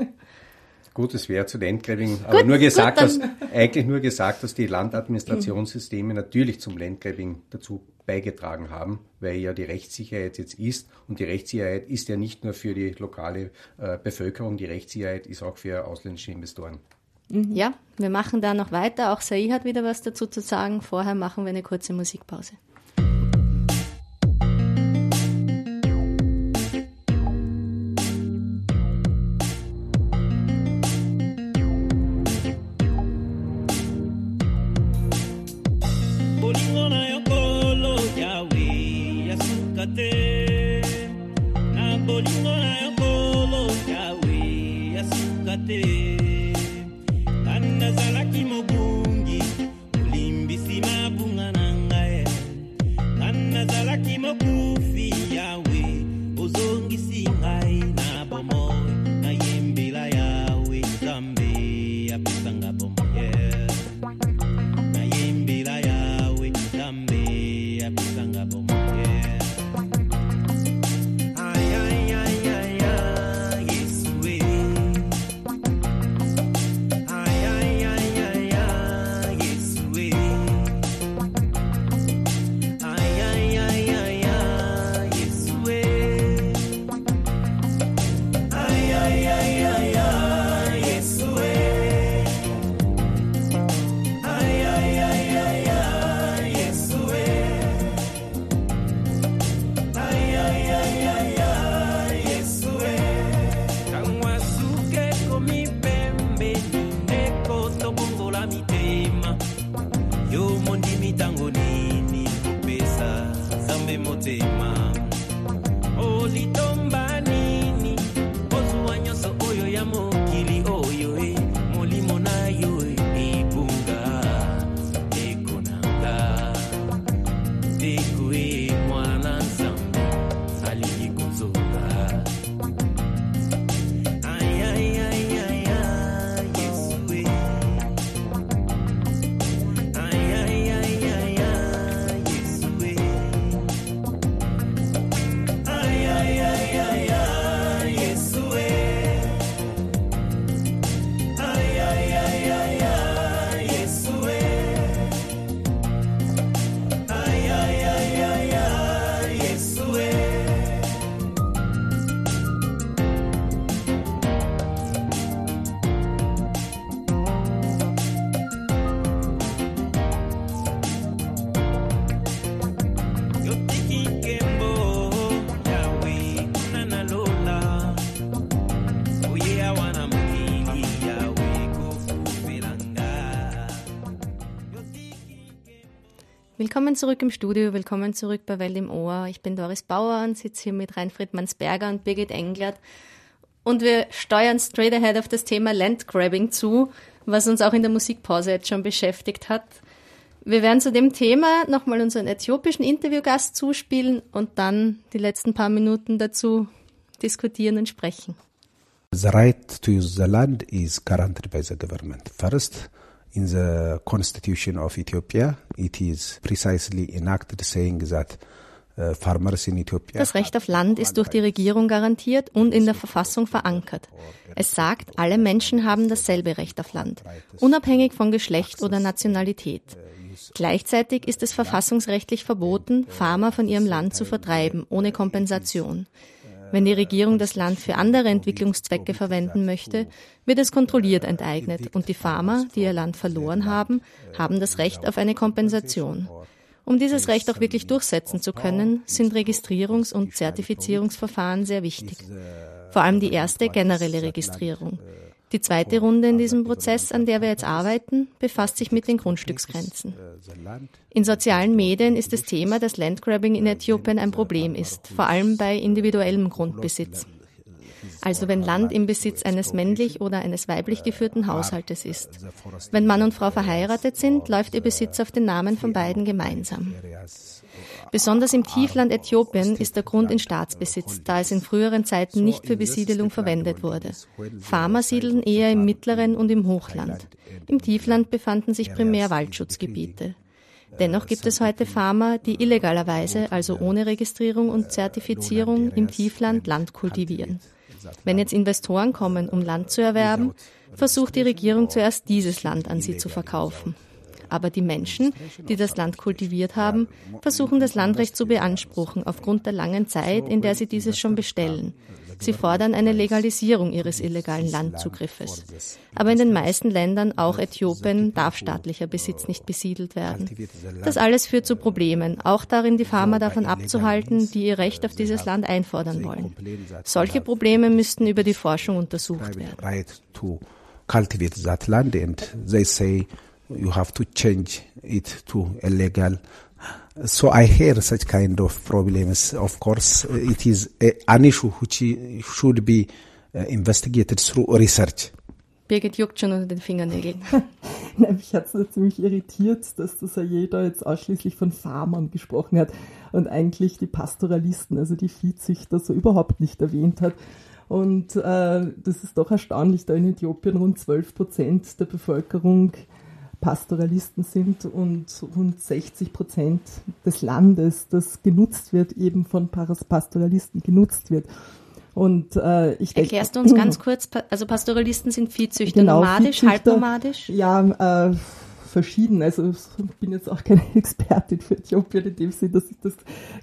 Gut, es wäre zu Landgrabbing, aber nur gesagt, dass die Landadministrationssysteme natürlich zum Landgrabbing dazu beigetragen haben, weil ja die Rechtssicherheit jetzt ist und die Rechtssicherheit ist ja nicht nur für die lokale Bevölkerung, die Rechtssicherheit ist auch für ausländische Investoren. Ja, wir machen da noch weiter. Auch Sae hat wieder was dazu zu sagen. Vorher machen wir eine kurze Musikpause. Willkommen zurück im Studio, willkommen zurück bei Welt im Ohr. Ich bin Doris Bauer und sitze hier mit Reinfried Mansberger und Birgit Englert. Und wir steuern straight ahead auf das Thema Landgrabbing zu, was uns auch in der Musikpause jetzt schon beschäftigt hat. Wir werden zu dem Thema nochmal unseren äthiopischen Interviewgast zuspielen und dann die letzten paar Minuten dazu diskutieren und sprechen. The right to use the land is guaranteed by the government. First, in the constitution of Ethiopia, it is precisely enacted saying that farmers in Ethiopia. Das Recht auf Land ist durch die Regierung garantiert und in der Verfassung verankert. Es sagt, alle Menschen haben dasselbe Recht auf Land, unabhängig von Geschlecht oder Nationalität. Gleichzeitig ist es verfassungsrechtlich verboten, Farmer von ihrem Land zu vertreiben, ohne Kompensation. Wenn die Regierung das Land für andere Entwicklungszwecke verwenden möchte, wird es kontrolliert enteignet und die Farmer, die ihr Land verloren haben, haben das Recht auf eine Kompensation. Um dieses Recht auch wirklich durchsetzen zu können, sind Registrierungs- und Zertifizierungsverfahren sehr wichtig. Vor allem die erste generelle Registrierung. Die zweite Runde in diesem Prozess, an der wir jetzt arbeiten, befasst sich mit den Grundstücksgrenzen. In sozialen Medien ist das Thema, dass Landgrabbing in Äthiopien ein Problem ist, vor allem bei individuellem Grundbesitz. Also wenn Land im Besitz eines männlich oder eines weiblich geführten Haushaltes ist. Wenn Mann und Frau verheiratet sind, läuft ihr Besitz auf den Namen von beiden gemeinsam. Besonders im Tiefland Äthiopien ist der Grund in Staatsbesitz, da es in früheren Zeiten nicht für Besiedelung verwendet wurde. Farmer siedeln eher im Mittleren und im Hochland. Im Tiefland befanden sich primär Waldschutzgebiete. Dennoch gibt es heute Farmer, die illegalerweise, also ohne Registrierung und Zertifizierung, im Tiefland Land kultivieren. Wenn jetzt Investoren kommen, um Land zu erwerben, versucht die Regierung zuerst dieses Land an sie zu verkaufen. Aber die Menschen, die das Land kultiviert haben, versuchen das Landrecht zu beanspruchen aufgrund der langen Zeit, in der sie dieses schon bestellen. Sie fordern eine Legalisierung ihres illegalen Landzugriffes. Aber in den meisten Ländern, auch Äthiopien, darf staatlicher Besitz nicht besiedelt werden. Das alles führt zu Problemen, auch darin, die Farmer davon abzuhalten, die ihr Recht auf dieses Land einfordern wollen. Solche Probleme müssten über die Forschung untersucht werden. You have to change it to illegal. So I hear such kind of problems. Of course, it is an issue which should be investigated through research. Birgit juckt schon unter den Fingernägeln. Mich hat es nur ziemlich irritiert, dass das jeder jetzt ausschließlich von Farmern gesprochen hat und eigentlich die Pastoralisten, also die Viehzüchter, so überhaupt nicht erwähnt hat. Und das ist doch erstaunlich, da in Äthiopien rund 12% der Bevölkerung Pastoralisten sind und rund 60% des Landes, das genutzt wird, eben von Pastoralisten genutzt wird. Und ich denke, erklärst du uns ganz kurz, also Pastoralisten sind Viehzüchter, genau, nomadisch, Viehzüchter, halbnomadisch? Ja, verschieden. Also ich bin jetzt auch keine Expertin für Äthiopien in dem Sinn, dass ich das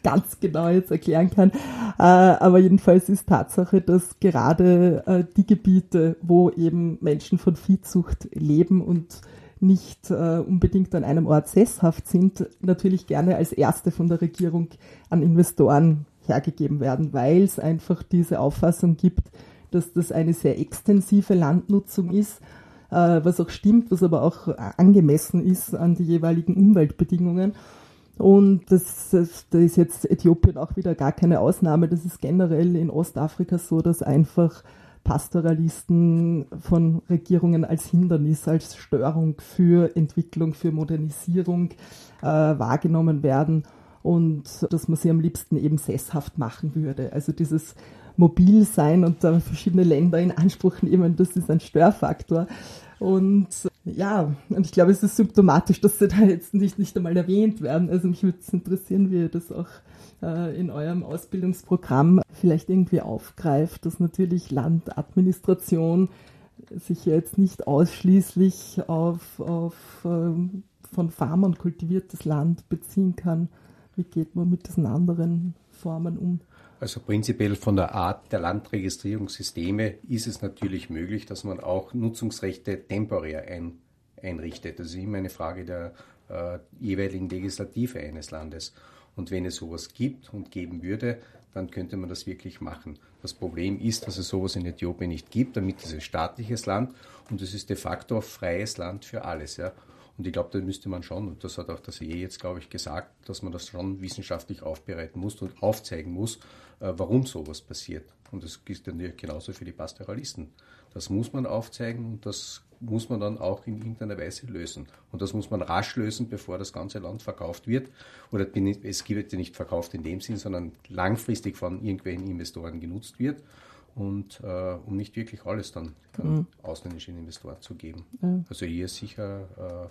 ganz genau jetzt erklären kann. Aber jedenfalls ist Tatsache, dass gerade die Gebiete, wo eben Menschen von Viehzucht leben und nicht unbedingt an einem Ort sesshaft sind, natürlich gerne als erste von der Regierung an Investoren hergegeben werden, weil es einfach diese Auffassung gibt, dass das eine sehr extensive Landnutzung ist, was auch stimmt, was aber auch angemessen ist an die jeweiligen Umweltbedingungen. Und da ist jetzt Äthiopien auch wieder gar keine Ausnahme. Das ist generell in Ostafrika so, dass einfach Pastoralisten von Regierungen als Hindernis, als Störung für Entwicklung, für Modernisierung wahrgenommen werden und dass man sie am liebsten eben sesshaft machen würde. Also dieses Mobilsein und verschiedene Länder in Anspruch nehmen, das ist ein Störfaktor. Und ja, und ich glaube, es ist symptomatisch, dass sie da jetzt nicht einmal erwähnt werden. Also mich würde es interessieren, wie ihr das auch in eurem Ausbildungsprogramm vielleicht irgendwie aufgreift, dass natürlich Landadministration sich jetzt nicht ausschließlich auf von Farmern kultiviertes Land beziehen kann. Wie geht man mit diesen anderen Formen um? Also prinzipiell von der Art der Landregistrierungssysteme ist es natürlich möglich, dass man auch Nutzungsrechte temporär einrichtet. Das ist immer eine Frage der jeweiligen Legislative eines Landes. Und wenn es sowas gibt und geben würde, dann könnte man das wirklich machen. Das Problem ist, dass es sowas in Äthiopien nicht gibt. Damit ist es staatliches Land und es ist de facto freies Land für alles. Ja. Und ich glaube, da müsste man schon, und das hat auch das EE jetzt, glaube ich, gesagt, dass man das schon wissenschaftlich aufbereiten muss und aufzeigen muss, warum sowas passiert. Und das gilt dann genauso für die Pastoralisten. Das muss man aufzeigen und das muss man dann auch in irgendeiner Weise lösen. Und das muss man rasch lösen, bevor das ganze Land verkauft wird. Oder es wird ja nicht verkauft in dem Sinn, sondern langfristig von irgendwelchen Investoren genutzt wird. Und um nicht wirklich alles dann an ausländische Investoren zu geben. Ja. Also hier ist sicher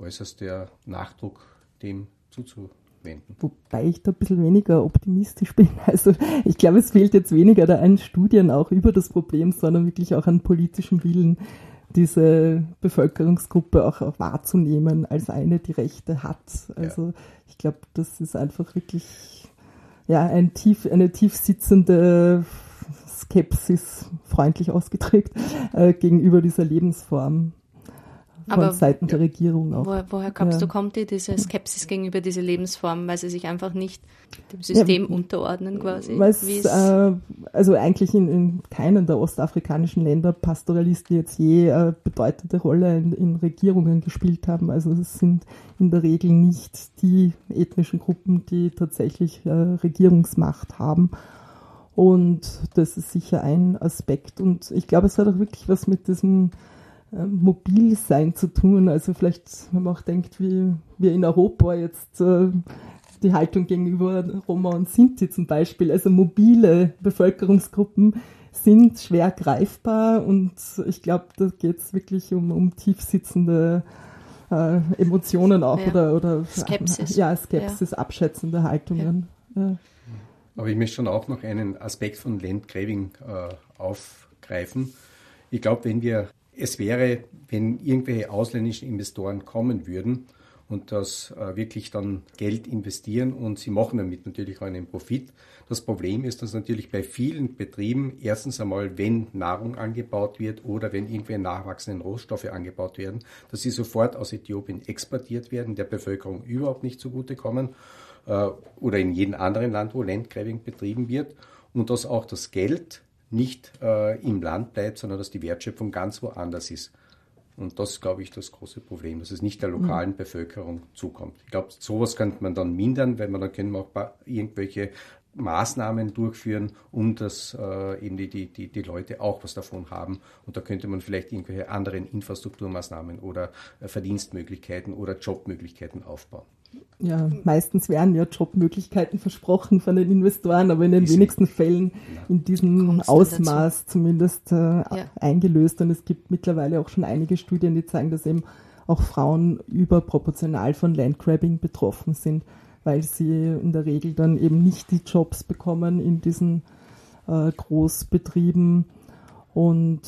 äußerst der Nachdruck, dem zuzuwenden. Wobei ich da ein bisschen weniger optimistisch bin. Also ich glaube, es fehlt jetzt weniger da an Studien auch über das Problem, sondern wirklich auch an politischem Willen, diese Bevölkerungsgruppe auch wahrzunehmen als eine, die Rechte hat. Also ich glaube, das ist einfach wirklich eine tief sitzende Skepsis, freundlich ausgedrückt, gegenüber dieser Lebensform von Seiten der Regierung auch. Woher glaubst du, kommt diese Skepsis gegenüber dieser Lebensform, weil sie sich einfach nicht dem System unterordnen quasi? Also eigentlich in keinem der ostafrikanischen Länder Pastoralisten jetzt je bedeutende Rolle in Regierungen gespielt haben. Also es sind in der Regel nicht die ethnischen Gruppen, die tatsächlich Regierungsmacht haben. Und das ist sicher ein Aspekt. Und ich glaube, es hat auch wirklich was mit diesem Mobilsein zu tun. Also vielleicht, wenn man auch denkt, wie wir in Europa jetzt die Haltung gegenüber Roma und Sinti zum Beispiel, also mobile Bevölkerungsgruppen sind schwer greifbar. Und ich glaube, da geht es wirklich um tiefsitzende Emotionen auch oder Skepsis, abschätzende Haltungen. Ja. Aber ich möchte schon auch noch einen Aspekt von Landgrabbing aufgreifen. Ich glaube, wenn irgendwelche ausländischen Investoren kommen würden und das wirklich dann Geld investieren und sie machen damit natürlich auch einen Profit. Das Problem ist, dass natürlich bei vielen Betrieben erstens einmal, wenn Nahrung angebaut wird oder wenn irgendwelche nachwachsenden Rohstoffe angebaut werden, dass sie sofort aus Äthiopien exportiert werden, der Bevölkerung überhaupt nicht zugutekommen. Oder in jedem anderen Land, wo Landgrabbing betrieben wird und dass auch das Geld nicht im Land bleibt, sondern dass die Wertschöpfung ganz woanders ist. Und das ist, glaube ich, das große Problem, dass es nicht der lokalen Bevölkerung zukommt. Ich glaube, sowas könnte man dann mindern, weil man dann können wir auch irgendwelche Maßnahmen durchführen, um dass eben die Leute auch was davon haben. Und da könnte man vielleicht irgendwelche anderen Infrastrukturmaßnahmen oder Verdienstmöglichkeiten oder Jobmöglichkeiten aufbauen. Ja, meistens werden ja Jobmöglichkeiten versprochen von den Investoren, aber in den wenigsten Fällen in diesem Ausmaß zumindest eingelöst. Und es gibt mittlerweile auch schon einige Studien, die zeigen, dass eben auch Frauen überproportional von Landgrabbing betroffen sind, weil sie in der Regel dann eben nicht die Jobs bekommen in diesen Großbetrieben und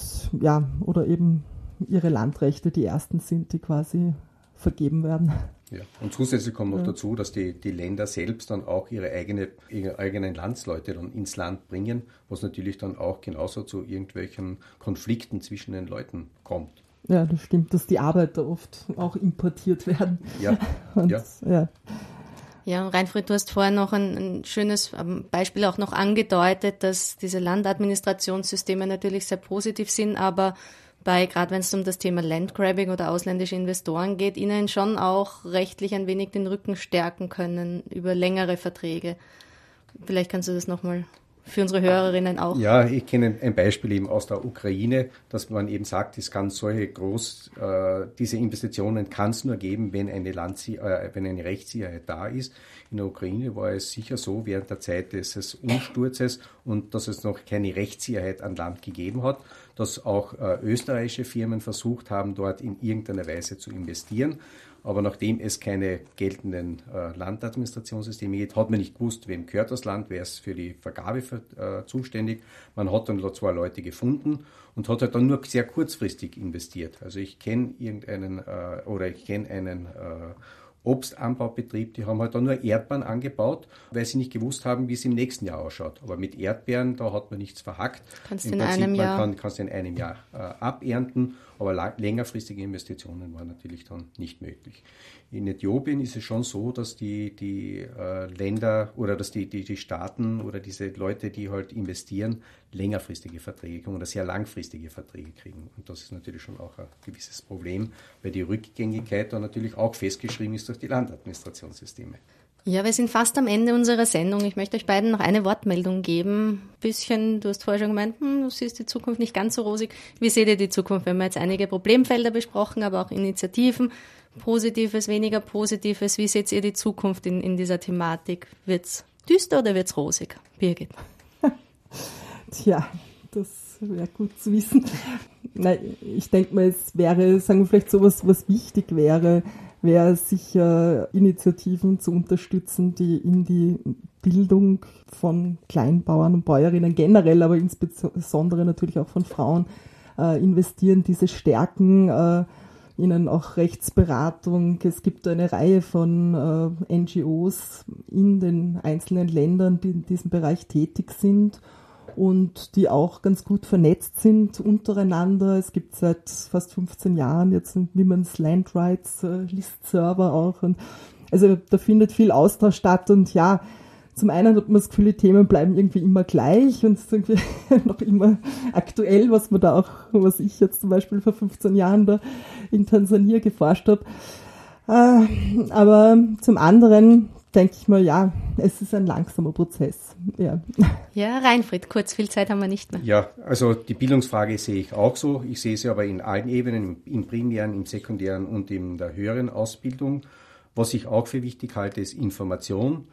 oder eben ihre Landrechte die ersten sind, die quasi vergeben werden. Ja. Und zusätzlich kommt noch dazu, dass die Länder selbst dann auch ihre eigenen Landsleute dann ins Land bringen, was natürlich dann auch genauso zu irgendwelchen Konflikten zwischen den Leuten kommt. Ja, das stimmt, dass die Arbeiter oft auch importiert werden. Ja. Ja, Reinfried, du hast vorher noch ein schönes Beispiel auch noch angedeutet, dass diese Landadministrationssysteme natürlich sehr positiv sind, aber gerade wenn es um das Thema Landgrabbing oder ausländische Investoren geht, ihnen schon auch rechtlich ein wenig den Rücken stärken können über längere Verträge. Vielleicht kannst du das nochmal für unsere Hörerinnen auch. Ja, ich kenne ein Beispiel eben aus der Ukraine, dass man eben sagt, es kann diese Investitionen kann es nur geben, wenn wenn eine Rechtssicherheit da ist. In der Ukraine war es sicher so, während der Zeit des Umsturzes und dass es noch keine Rechtssicherheit an Land gegeben hat, dass auch österreichische Firmen versucht haben, dort in irgendeiner Weise zu investieren. Aber nachdem es keine geltenden Landadministrationssysteme gibt, hat man nicht gewusst, wem gehört das Land, wer ist für die Vergabe zuständig. Man hat dann zwei Leute gefunden und hat halt dann nur sehr kurzfristig investiert. Also ich kenne einen Obstanbaubetrieb, die haben halt dann nur Erdbeeren angebaut, weil sie nicht gewusst haben, wie es im nächsten Jahr ausschaut. Aber mit Erdbeeren, da hat man nichts verhackt. Kannst du in einem Jahr abernten. aber längerfristige Investitionen waren natürlich dann nicht möglich. In Äthiopien ist es schon so, dass die Länder oder dass die Staaten oder diese Leute, die halt investieren, längerfristige Verträge oder sehr langfristige Verträge kriegen. Und das ist natürlich schon auch ein gewisses Problem, weil die Rückgängigkeit dann natürlich auch festgeschrieben ist durch die Landadministrationssysteme. Ja, wir sind fast am Ende unserer Sendung. Ich möchte euch beiden noch eine Wortmeldung geben. Du hast vorher schon gemeint, du siehst die Zukunft nicht ganz so rosig. Wie seht ihr die Zukunft? Wir haben jetzt einige Problemfelder besprochen, aber auch Initiativen. Positives, weniger Positives. Wie seht ihr die Zukunft in dieser Thematik? Wird's düster oder wird's rosig? Birgit. Tja, das wäre gut zu wissen. Nein, ich denke mal, es wäre, sagen wir vielleicht sowas, was wichtig wäre sicher Initiativen zu unterstützen, die in die Bildung von Kleinbauern und Bäuerinnen generell, aber insbesondere natürlich auch von Frauen investieren, diese stärken, ihnen auch Rechtsberatung. Es gibt eine Reihe von NGOs in den einzelnen Ländern, die in diesem Bereich tätig sind und die auch ganz gut vernetzt sind untereinander. Es gibt seit fast 15 Jahren jetzt einen Women's Land Rights List Server auch. Und also da findet viel Austausch statt. Und ja, zum einen hat man das Gefühl, die Themen bleiben irgendwie immer gleich und sind irgendwie noch immer aktuell, was man da auch, was ich jetzt zum Beispiel vor 15 Jahren da in Tansania geforscht habe. Aber zum anderen denke ich mal, ja, es ist ein langsamer Prozess. Ja, Reinfried, kurz, viel Zeit haben wir nicht mehr. Ja, also die Bildungsfrage sehe ich auch so. Ich sehe sie aber in allen Ebenen, im primären, im sekundären und in der höheren Ausbildung. Was ich auch für wichtig halte, ist Information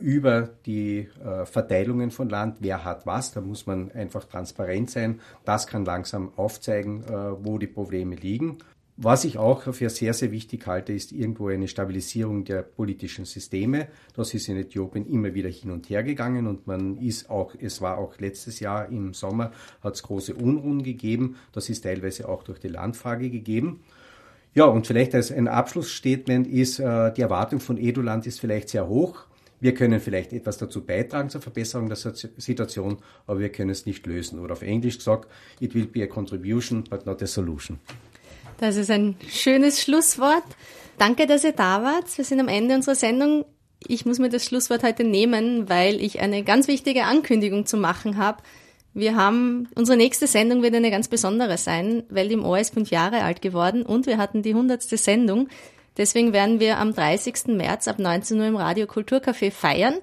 über die Verteilungen von Land, wer hat was. Da muss man einfach transparent sein. Das kann langsam aufzeigen, wo die Probleme liegen. Was ich auch für sehr, sehr wichtig halte, ist irgendwo eine Stabilisierung der politischen Systeme. Das ist in Äthiopien immer wieder hin und her gegangen und es war auch letztes Jahr im Sommer, hat es große Unruhen gegeben. Das ist teilweise auch durch die Landfrage gegeben. Ja, und vielleicht als ein Abschlussstatement ist, die Erwartung von EdULand ist vielleicht sehr hoch. Wir können vielleicht etwas dazu beitragen zur Verbesserung der Situation, aber wir können es nicht lösen. Oder auf Englisch gesagt, it will be a contribution, but not a solution. Das ist ein schönes Schlusswort. Danke, dass ihr da wart. Wir sind am Ende unserer Sendung. Ich muss mir das Schlusswort heute nehmen, weil ich eine ganz wichtige Ankündigung zu machen habe. Unsere nächste Sendung wird eine ganz besondere sein, weil die OA ist 5 Jahre alt geworden und wir hatten die 100. Sendung. Deswegen werden wir am 30. März ab 19 Uhr im Radio Kulturcafé feiern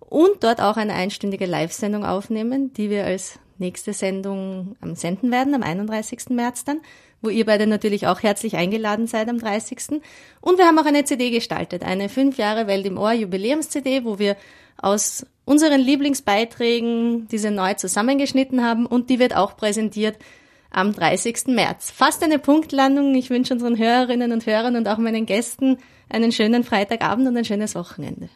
und dort auch eine einstündige Live-Sendung aufnehmen, die wir als nächste Sendung senden werden, am 31. März dann, wo ihr beide natürlich auch herzlich eingeladen seid am 30. Und wir haben auch eine CD gestaltet, eine 5 Jahre Welt im Ohr Jubiläums-CD, wo wir aus unseren Lieblingsbeiträgen diese neu zusammengeschnitten haben und die wird auch präsentiert am 30. März. Fast eine Punktlandung. Ich wünsche unseren Hörerinnen und Hörern und auch meinen Gästen einen schönen Freitagabend und ein schönes Wochenende.